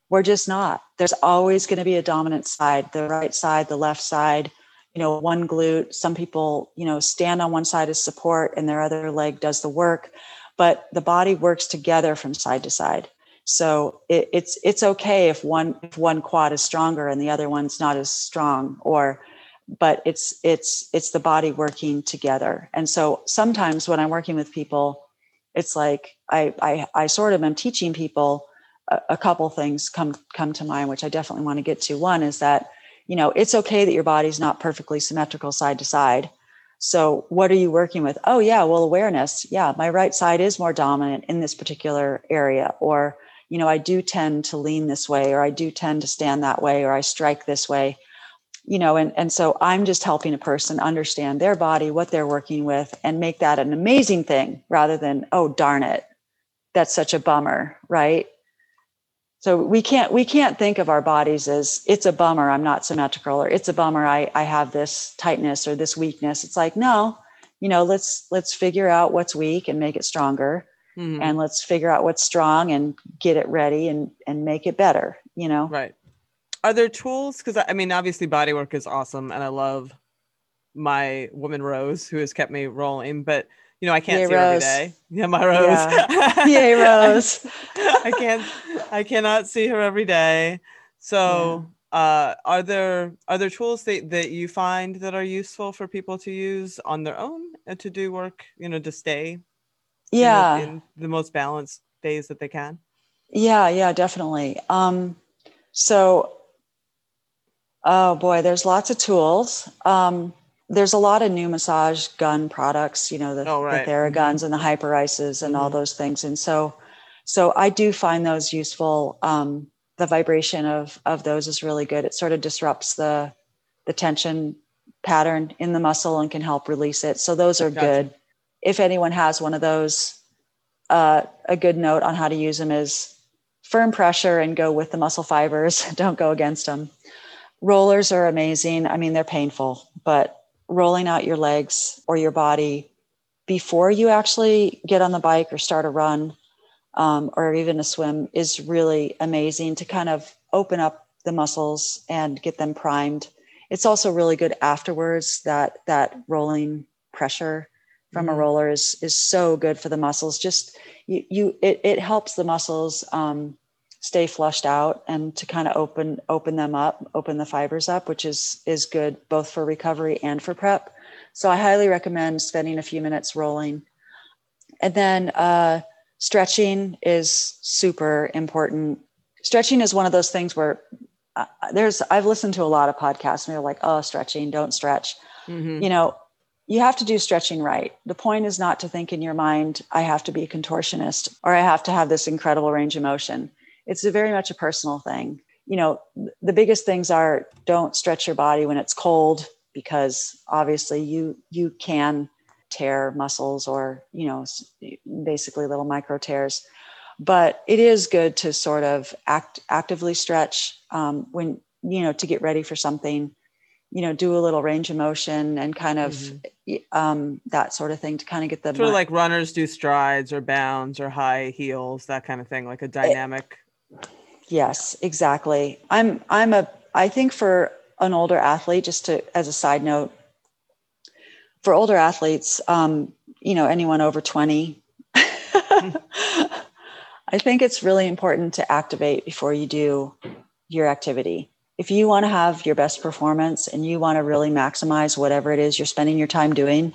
We're just not. There's always going to be a dominant side, the right side, the left side, you know, one glute. Some people, you know, stand on one side as support and their other leg does the work. But the body works together from side to side. So it's okay if one quad is stronger and the other one's not as strong, but it's the body working together. And so sometimes when I'm working with people, it's like I sort of am teaching people a couple things come to mind, which I definitely want to get to. One is that, you know, it's okay that your body's not perfectly symmetrical side to side. So what are you working with? Oh yeah, well, awareness. Yeah, my right side is more dominant in this particular area, or you know, I do tend to lean this way, or I do tend to stand that way, or I strike this way, you know, and so I'm just helping a person understand their body, what they're working with, and make that an amazing thing rather than, oh, darn it, that's such a bummer, right? So we can't think of our bodies as it's a bummer, I'm not symmetrical, or it's a bummer, I have this tightness or this weakness. It's like, no, you know, let's figure out what's weak and make it stronger. Mm-hmm. And let's figure out what's strong and get it ready and make it better, you know? Right. Are there tools? Because I mean, obviously bodywork is awesome. And I love my woman, Rose, who has kept me rolling, but you know, I can't see her every day. Yeah, my Rose. Yeah. Yay, Rose. I cannot see her every day. So yeah. Are there tools that you find that are useful for people to use on their own and to do work, you know, to stay in the most balanced days that they can? Yeah, definitely. Oh boy, there's lots of tools. There's a lot of new massage gun products, you know, the Theraguns and the Hyper Ices and all those things. And so I do find those useful. The vibration of those is really good. It sort of disrupts the tension pattern in the muscle and can help release it. So those are good. If anyone has one of those, a good note on how to use them is firm pressure and go with the muscle fibers. Don't go against them. Rollers are amazing. I mean, they're painful, but rolling out your legs or your body before you actually get on the bike or start a run, or even a swim is really amazing to kind of open up the muscles and get them primed. It's also really good afterwards. That rolling pressure from a roller is so good for the muscles. Just it helps the muscles stay flushed out and to kind of open them up, open the fibers up, which is good both for recovery and for prep. So I highly recommend spending a few minutes rolling. And then stretching is super important. Stretching is one of those things where I've listened to a lot of podcasts and they're like, oh, stretching, don't stretch. Mm-hmm. You know, you have to do stretching right. The point is not to think in your mind, I have to be a contortionist or I have to have this incredible range of motion. It's very much a personal thing. You know, the biggest things are don't stretch your body when it's cold, because obviously you can tear muscles or, you know, basically little micro tears, but it is good to sort of actively stretch when, you know, to get ready for something, you know, do a little range of motion and kind of that sort of thing to kind of get the sort of like runners do strides or bounds or high heels, that kind of thing, like a dynamic. Yes, exactly. I think for an older athlete, just to, as a side note, for older athletes, you know, anyone over 20, I think it's really important to activate before you do your activity. If you want to have your best performance and you want to really maximize whatever it is you're spending your time doing,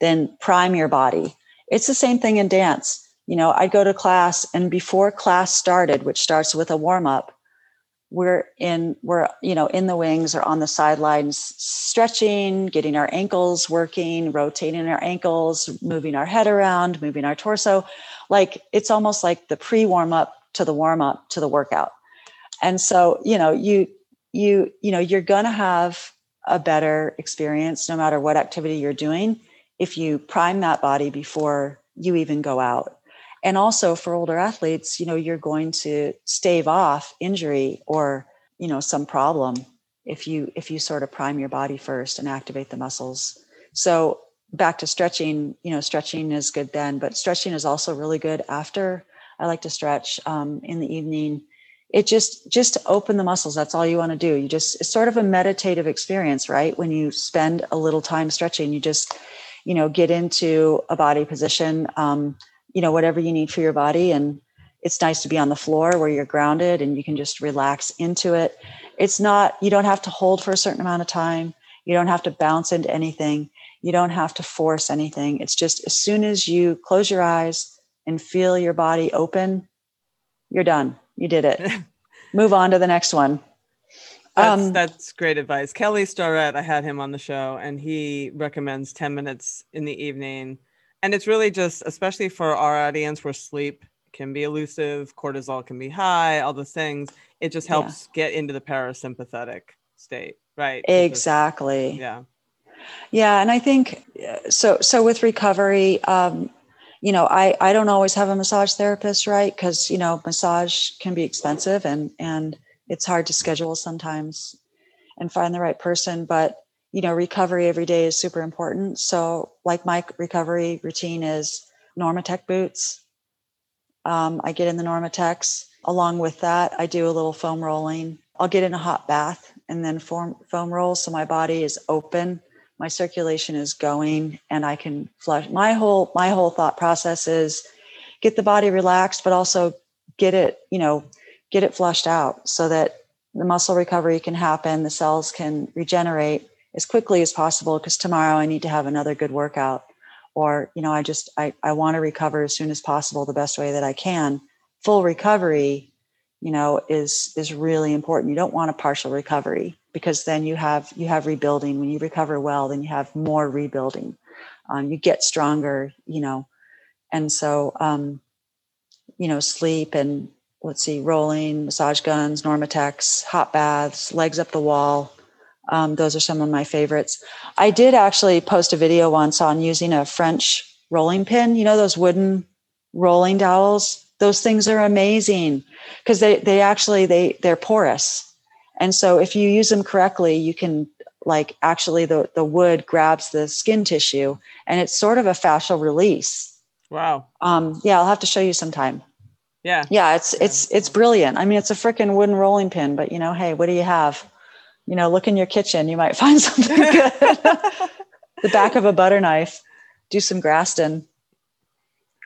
then prime your body. It's the same thing in dance. You know, I'd go to class and before class started, which starts with a warm up, we're in the wings or on the sidelines, stretching, getting our ankles working, rotating our ankles, moving our head around, moving our torso. Like it's almost like the pre-warm up to the warm up to the workout. And so, you know, you're going to have a better experience no matter what activity you're doing if you prime that body before you even go out. And also for older athletes, you know, you're going to stave off injury or, you know, some problem if you sort of prime your body first and activate the muscles. So back to stretching, you know, stretching is good then, but stretching is also really good after. I like to stretch in the evening. It just to open the muscles. That's all you want to do. It's sort of a meditative experience, right? When you spend a little time stretching, you just, you know, get into a body position, you know, whatever you need for your body. And it's nice to be on the floor where you're grounded and you can just relax into it. You don't have to hold for a certain amount of time. You don't have to bounce into anything. You don't have to force anything. It's just, as soon as you close your eyes and feel your body open, you're done. You did it. Move on to the next one. That's great advice. Kelly Starrett, I had him on the show and he recommends 10 minutes in the evening. And it's really just, especially for our audience where sleep can be elusive, cortisol can be high, all those things. It just helps get into the parasympathetic state, right? Exactly. Yeah. And I think, so with recovery, you know, I don't always have a massage therapist, right? Because, you know, massage can be expensive and it's hard to schedule sometimes and find the right person. But, you know, recovery every day is super important. So like my recovery routine is Normatec boots. I get in the Normatecs. Along with that, I do a little foam rolling. I'll get in a hot bath and then foam roll. So my body is open. My circulation is going and I can flush. My whole thought process is get the body relaxed, but also get it flushed out so that the muscle recovery can happen. The cells can regenerate as quickly as possible. Cause tomorrow I need to have another good workout or, you know, I want to recover as soon as possible, the best way that I can. Full recovery, you know, is really important. You don't want a partial recovery, because then you have rebuilding. When you recover well, then you have more rebuilding. You get stronger, you know, and so, you know, sleep and rolling, massage guns, Normatecs, hot baths, legs up the wall, Those are some of my favorites. I did actually post a video once on using a French rolling pin. You know, those wooden rolling dowels? Those things are amazing because they're porous. And so if you use them correctly, you can the wood grabs the skin tissue and it's sort of a fascial release. Wow. I'll have to show you sometime. Yeah. Yeah. It's brilliant. I mean, it's a freaking wooden rolling pin, but hey, what do you have? Look in your kitchen. You might find something good. The back of a butter knife. Do some Graston.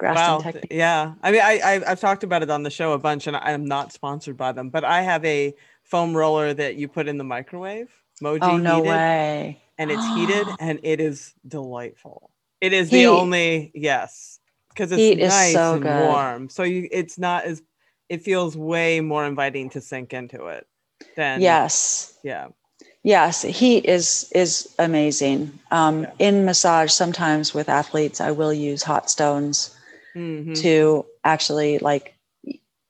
Wow. Technique. Yeah. I mean, I've talked about it on the show a bunch, and I'm not sponsored by them, but I have a foam roller that you put in the microwave. Moji. Oh, no heated, way. And it's heated, and it is delightful. It is heat. The only, yes, because it's heat nice is so and good. Warm. So it feels way more inviting to sink into it than. Yes. Yeah. Yes. Heat is amazing. In massage, sometimes with athletes, I will use hot stones to actually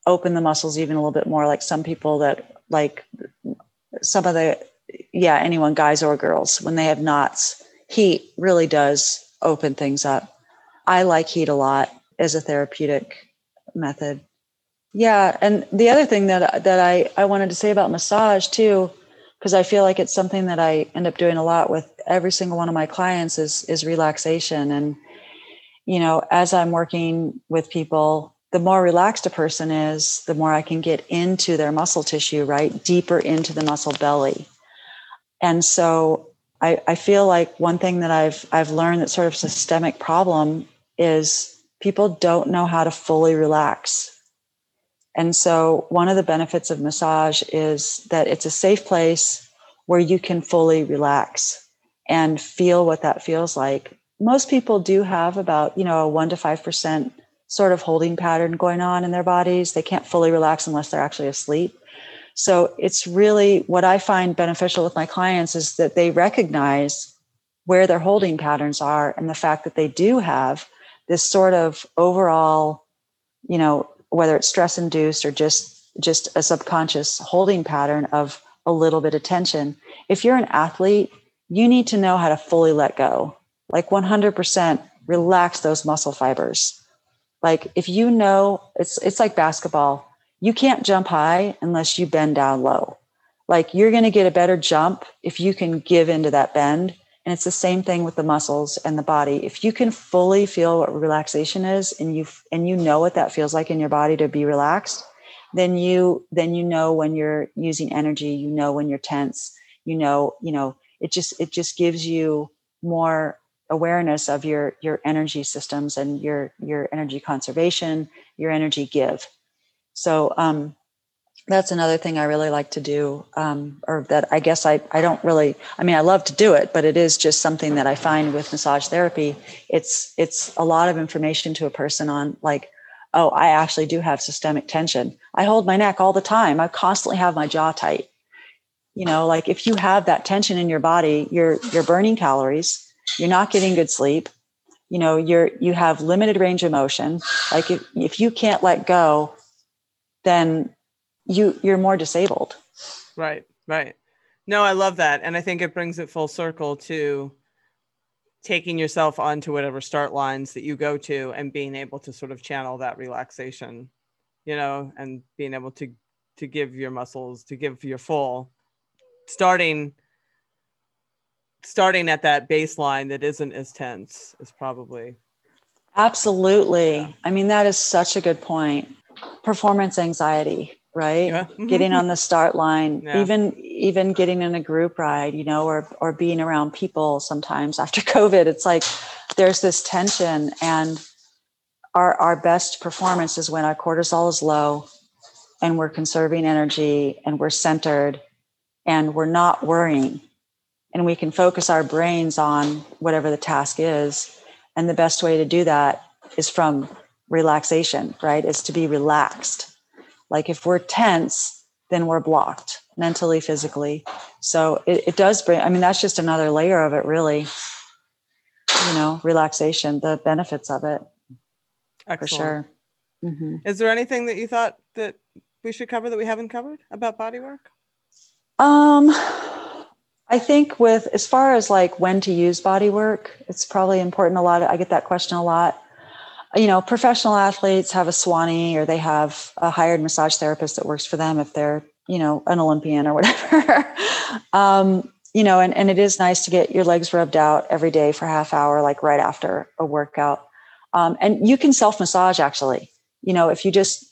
open the muscles even a little bit more. Like some people that some of the, anyone, guys or girls, when they have knots, heat really does open things up. I like heat a lot as a therapeutic method. Yeah. And the other thing that I wanted to say about massage too, because I feel like it's something that I end up doing a lot with every single one of my clients is relaxation. And, as I'm working with people, the more relaxed a person is, the more I can get into their muscle tissue, right? Deeper into the muscle belly. And so I feel like one thing that I've learned that's sort of systemic problem is people don't know how to fully relax. And so one of the benefits of massage is that it's a safe place where you can fully relax and feel what that feels like. Most people do have about, a 1 to 5% sort of holding pattern going on in their bodies. They can't fully relax unless they're actually asleep. So it's really what I find beneficial with my clients is that they recognize where their holding patterns are and the fact that they do have this sort of overall, whether it's stress induced or just a subconscious holding pattern of a little bit of tension. If you're an athlete, you need to know how to fully let go, 100% relax those muscle fibers. If it's like basketball, you can't jump high unless you bend down low. You're going to get a better jump if you can give into that bend. And it's the same thing with the muscles and the body. If you can fully feel what relaxation is and you know what that feels like in your body to be relaxed, then you know when you're using energy, when you're tense, it just gives you more awareness of your energy systems and your energy conservation, your energy give. So that's another thing I really like to do, or that I guess I don't really, I love to do it, but it is just something that I find with massage therapy. It's a lot of information to a person on oh, I actually do have systemic tension. I hold my neck all the time. I constantly have my jaw tight. If you have that tension in your body, you're burning calories. You're not getting good sleep. You have limited range of motion. If you can't let go, then you're more disabled. Right. No, I love that. And I think it brings it full circle to taking yourself onto whatever start lines that you go to and being able to sort of channel that relaxation, and being able to give your muscles, to give your full starting at that baseline that isn't as tense is probably. Absolutely. Yeah. That is such a good point. Performance anxiety, right? Yeah. Getting on the start line, yeah. even getting in a group ride, or being around people sometimes after COVID, it's there's this tension, and our best performance is when our cortisol is low and we're conserving energy and we're centered and we're not worrying. And we can focus our brains on whatever the task is. And the best way to do that is from relaxation, right? Is to be relaxed. If we're tense, then we're blocked mentally, physically. So it does bring, that's just another layer of it, really. Relaxation, the benefits of it. Excellent. For sure. Mm-hmm. Is there anything that you thought that we should cover that we haven't covered about body work? I think with, as far as like when to use body work, it's probably important. I get that question a lot. You know, professional athletes have a Swanee, or they have a hired massage therapist that works for them if they're, you know, an Olympian or whatever. You know, and it is nice to get your legs rubbed out every day for a half hour, like right after a workout. And you can self-massage actually, you know, if you just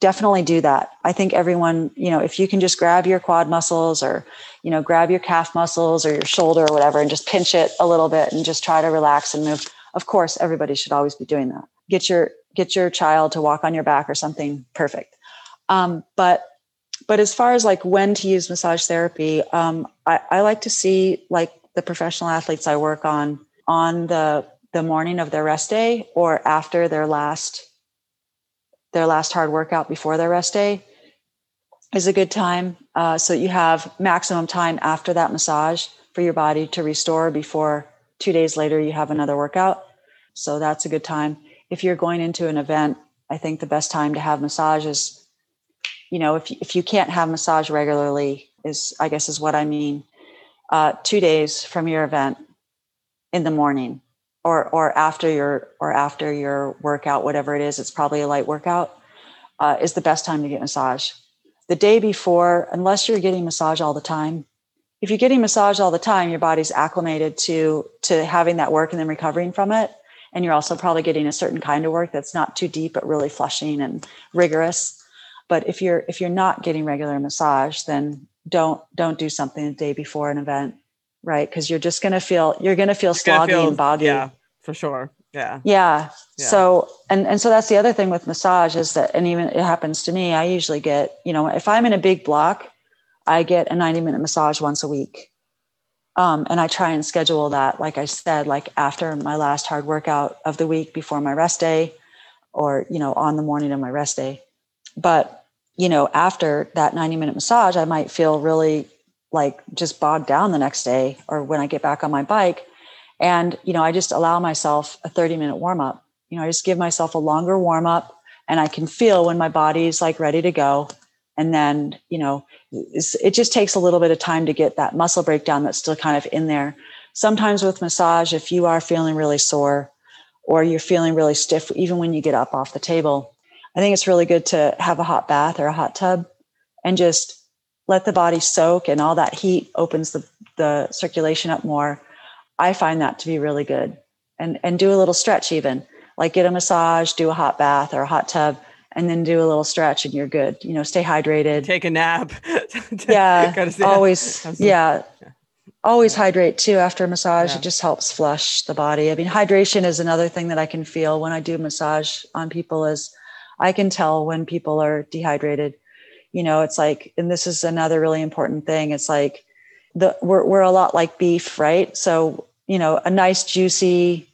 definitely do that. I think everyone, you know, if you can just grab your quad muscles or, you know, grab your calf muscles or your shoulder or whatever, and just pinch it a little bit and just try to relax and move. Of course, everybody should always be doing that. Get your child to walk on your back or something. Perfect. But as far as like when to use massage therapy, I like to see like the professional athletes I work on the morning of their rest day, or after their last hard workout before their rest day is a good time. So that you have maximum time after that massage for your body to restore before 2 days later you have another workout. So that's a good time. If you're going into an event, I think the best time to have massage is, you know, if you can't have massage regularly is what I mean, 2 days from your event in the morning or after your workout, whatever it is, it's probably a light workout, is the best time to get massage. The day before, unless you're getting massage all the time. If you're getting massage all the time, your body's acclimated to having that work and then recovering from it. And you're also probably getting a certain kind of work that's not too deep, but really flushing and rigorous. But if you're not getting regular massage, then don't do something the day before an event, right? Because you're gonna feel sloggy and boggy. Yeah, for sure. Yeah. So and so that's the other thing with massage is that, and even it happens to me. I usually get, you know, if I'm in a big block, I get a 90-minute massage once a week, and I try and schedule that. Like I said, like after my last hard workout of the week before my rest day, or you know, on the morning of my rest day. But you know, after that 90-minute massage, I might feel really like just bogged down the next day or when I get back on my bike. And, you know, I just allow myself a 30-minute warm up. You know, I just give myself a longer warm up, and I can feel when my body's like ready to go. And then, you know, it just takes a little bit of time to get that muscle breakdown that's still kind of in there. Sometimes with massage, if you are feeling really sore or you're feeling really stiff, even when you get up off the table, I think it's really good to have a hot bath or a hot tub and just let the body soak, and all that heat opens the circulation up more. I find that to be really good. And do a little stretch even, like get a massage, do a hot bath or a hot tub, and then do a little stretch and you're good. You know, stay hydrated. Take a nap. Yeah, always. Always hydrate too after a massage. Yeah. It just helps flush the body. I mean, hydration is another thing that I can feel when I do massage on people is, I can tell when people are dehydrated. You know, it's like, and this is another really important thing. It's like we're a lot like beef, right? So, you know, a nice juicy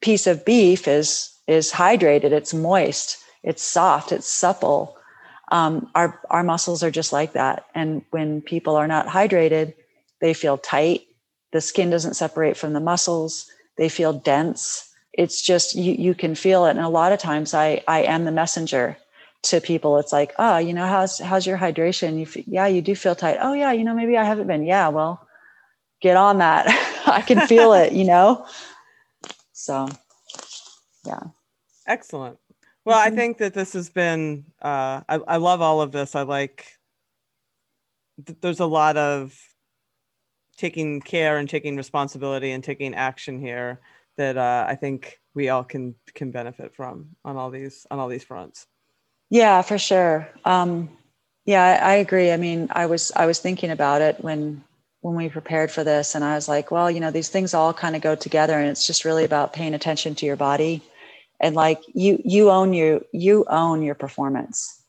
piece of beef is hydrated. It's moist, it's soft, it's supple. Our muscles are just like that. And when people are not hydrated, they feel tight. The skin doesn't separate from the muscles. They feel dense. It's just, you can feel it. And a lot of times I am the messenger to people. It's like, oh, you know, how's your hydration? Yeah, you do feel tight. Oh yeah. You know, maybe I haven't been. Yeah. Well, get on that. I can feel it, you know? So yeah. Excellent. Well, I think that this has been, I love all of this. I like, there's a lot of taking care and taking responsibility and taking action here that I think we all can benefit from on all these fronts. Yeah, for sure. I agree. I mean, I was thinking about it when we prepared for this, and I was like, well, you know, these things all kind of go together, and it's just really about paying attention to your body, and like you own your performance,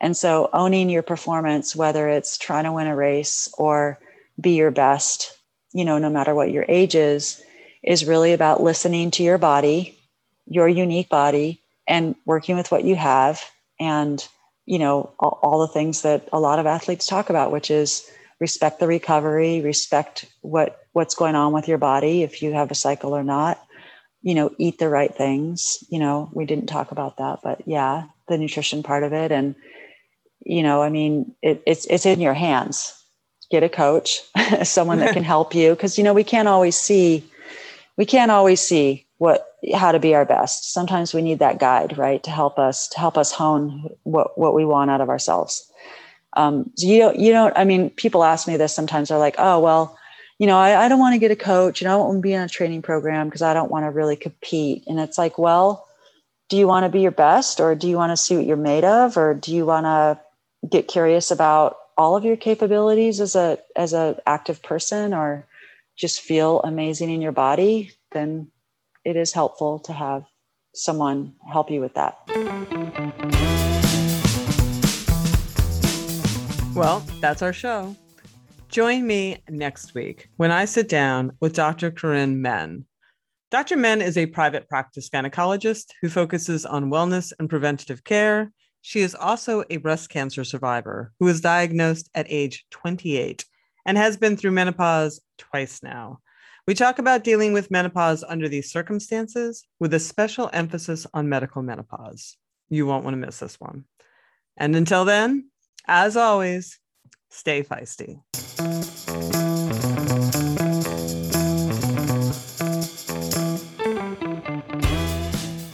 and so owning your performance, whether it's trying to win a race or be your best, you know, no matter what your age is really about listening to your body, your unique body, and working with what you have. And, you know, all the things that a lot of athletes talk about, which is respect the recovery, respect what's going on with your body, if you have a cycle or not, you know, eat the right things. You know, we didn't talk about that, but yeah, the nutrition part of it. And, you know, I mean, it's in your hands. get a coach, someone that can help you. Cause you know, we can't always see how to be our best. Sometimes we need that guide, right? To help us hone what we want out of ourselves. So you don't, I mean, people ask me this sometimes. They're like, oh, well, you know, I don't want to get a coach and I don't want to be in a training program because I don't want to really compete. And it's like, well, do you want to be your best, or do you want to see what you're made of? Or do you want to get curious about all of your capabilities as a active person, or just feel amazing in your body? Then it is helpful to have someone help you with that. Well, that's our show. Join me next week when I sit down with Dr. Corinne Menn. Dr. Menn is a private practice gynecologist who focuses on wellness and preventative care. She is also a breast cancer survivor who was diagnosed at age 28 and has been through menopause twice now. We talk about dealing with menopause under these circumstances with a special emphasis on medical menopause. You won't want to miss this one. And until then, as always, stay feisty.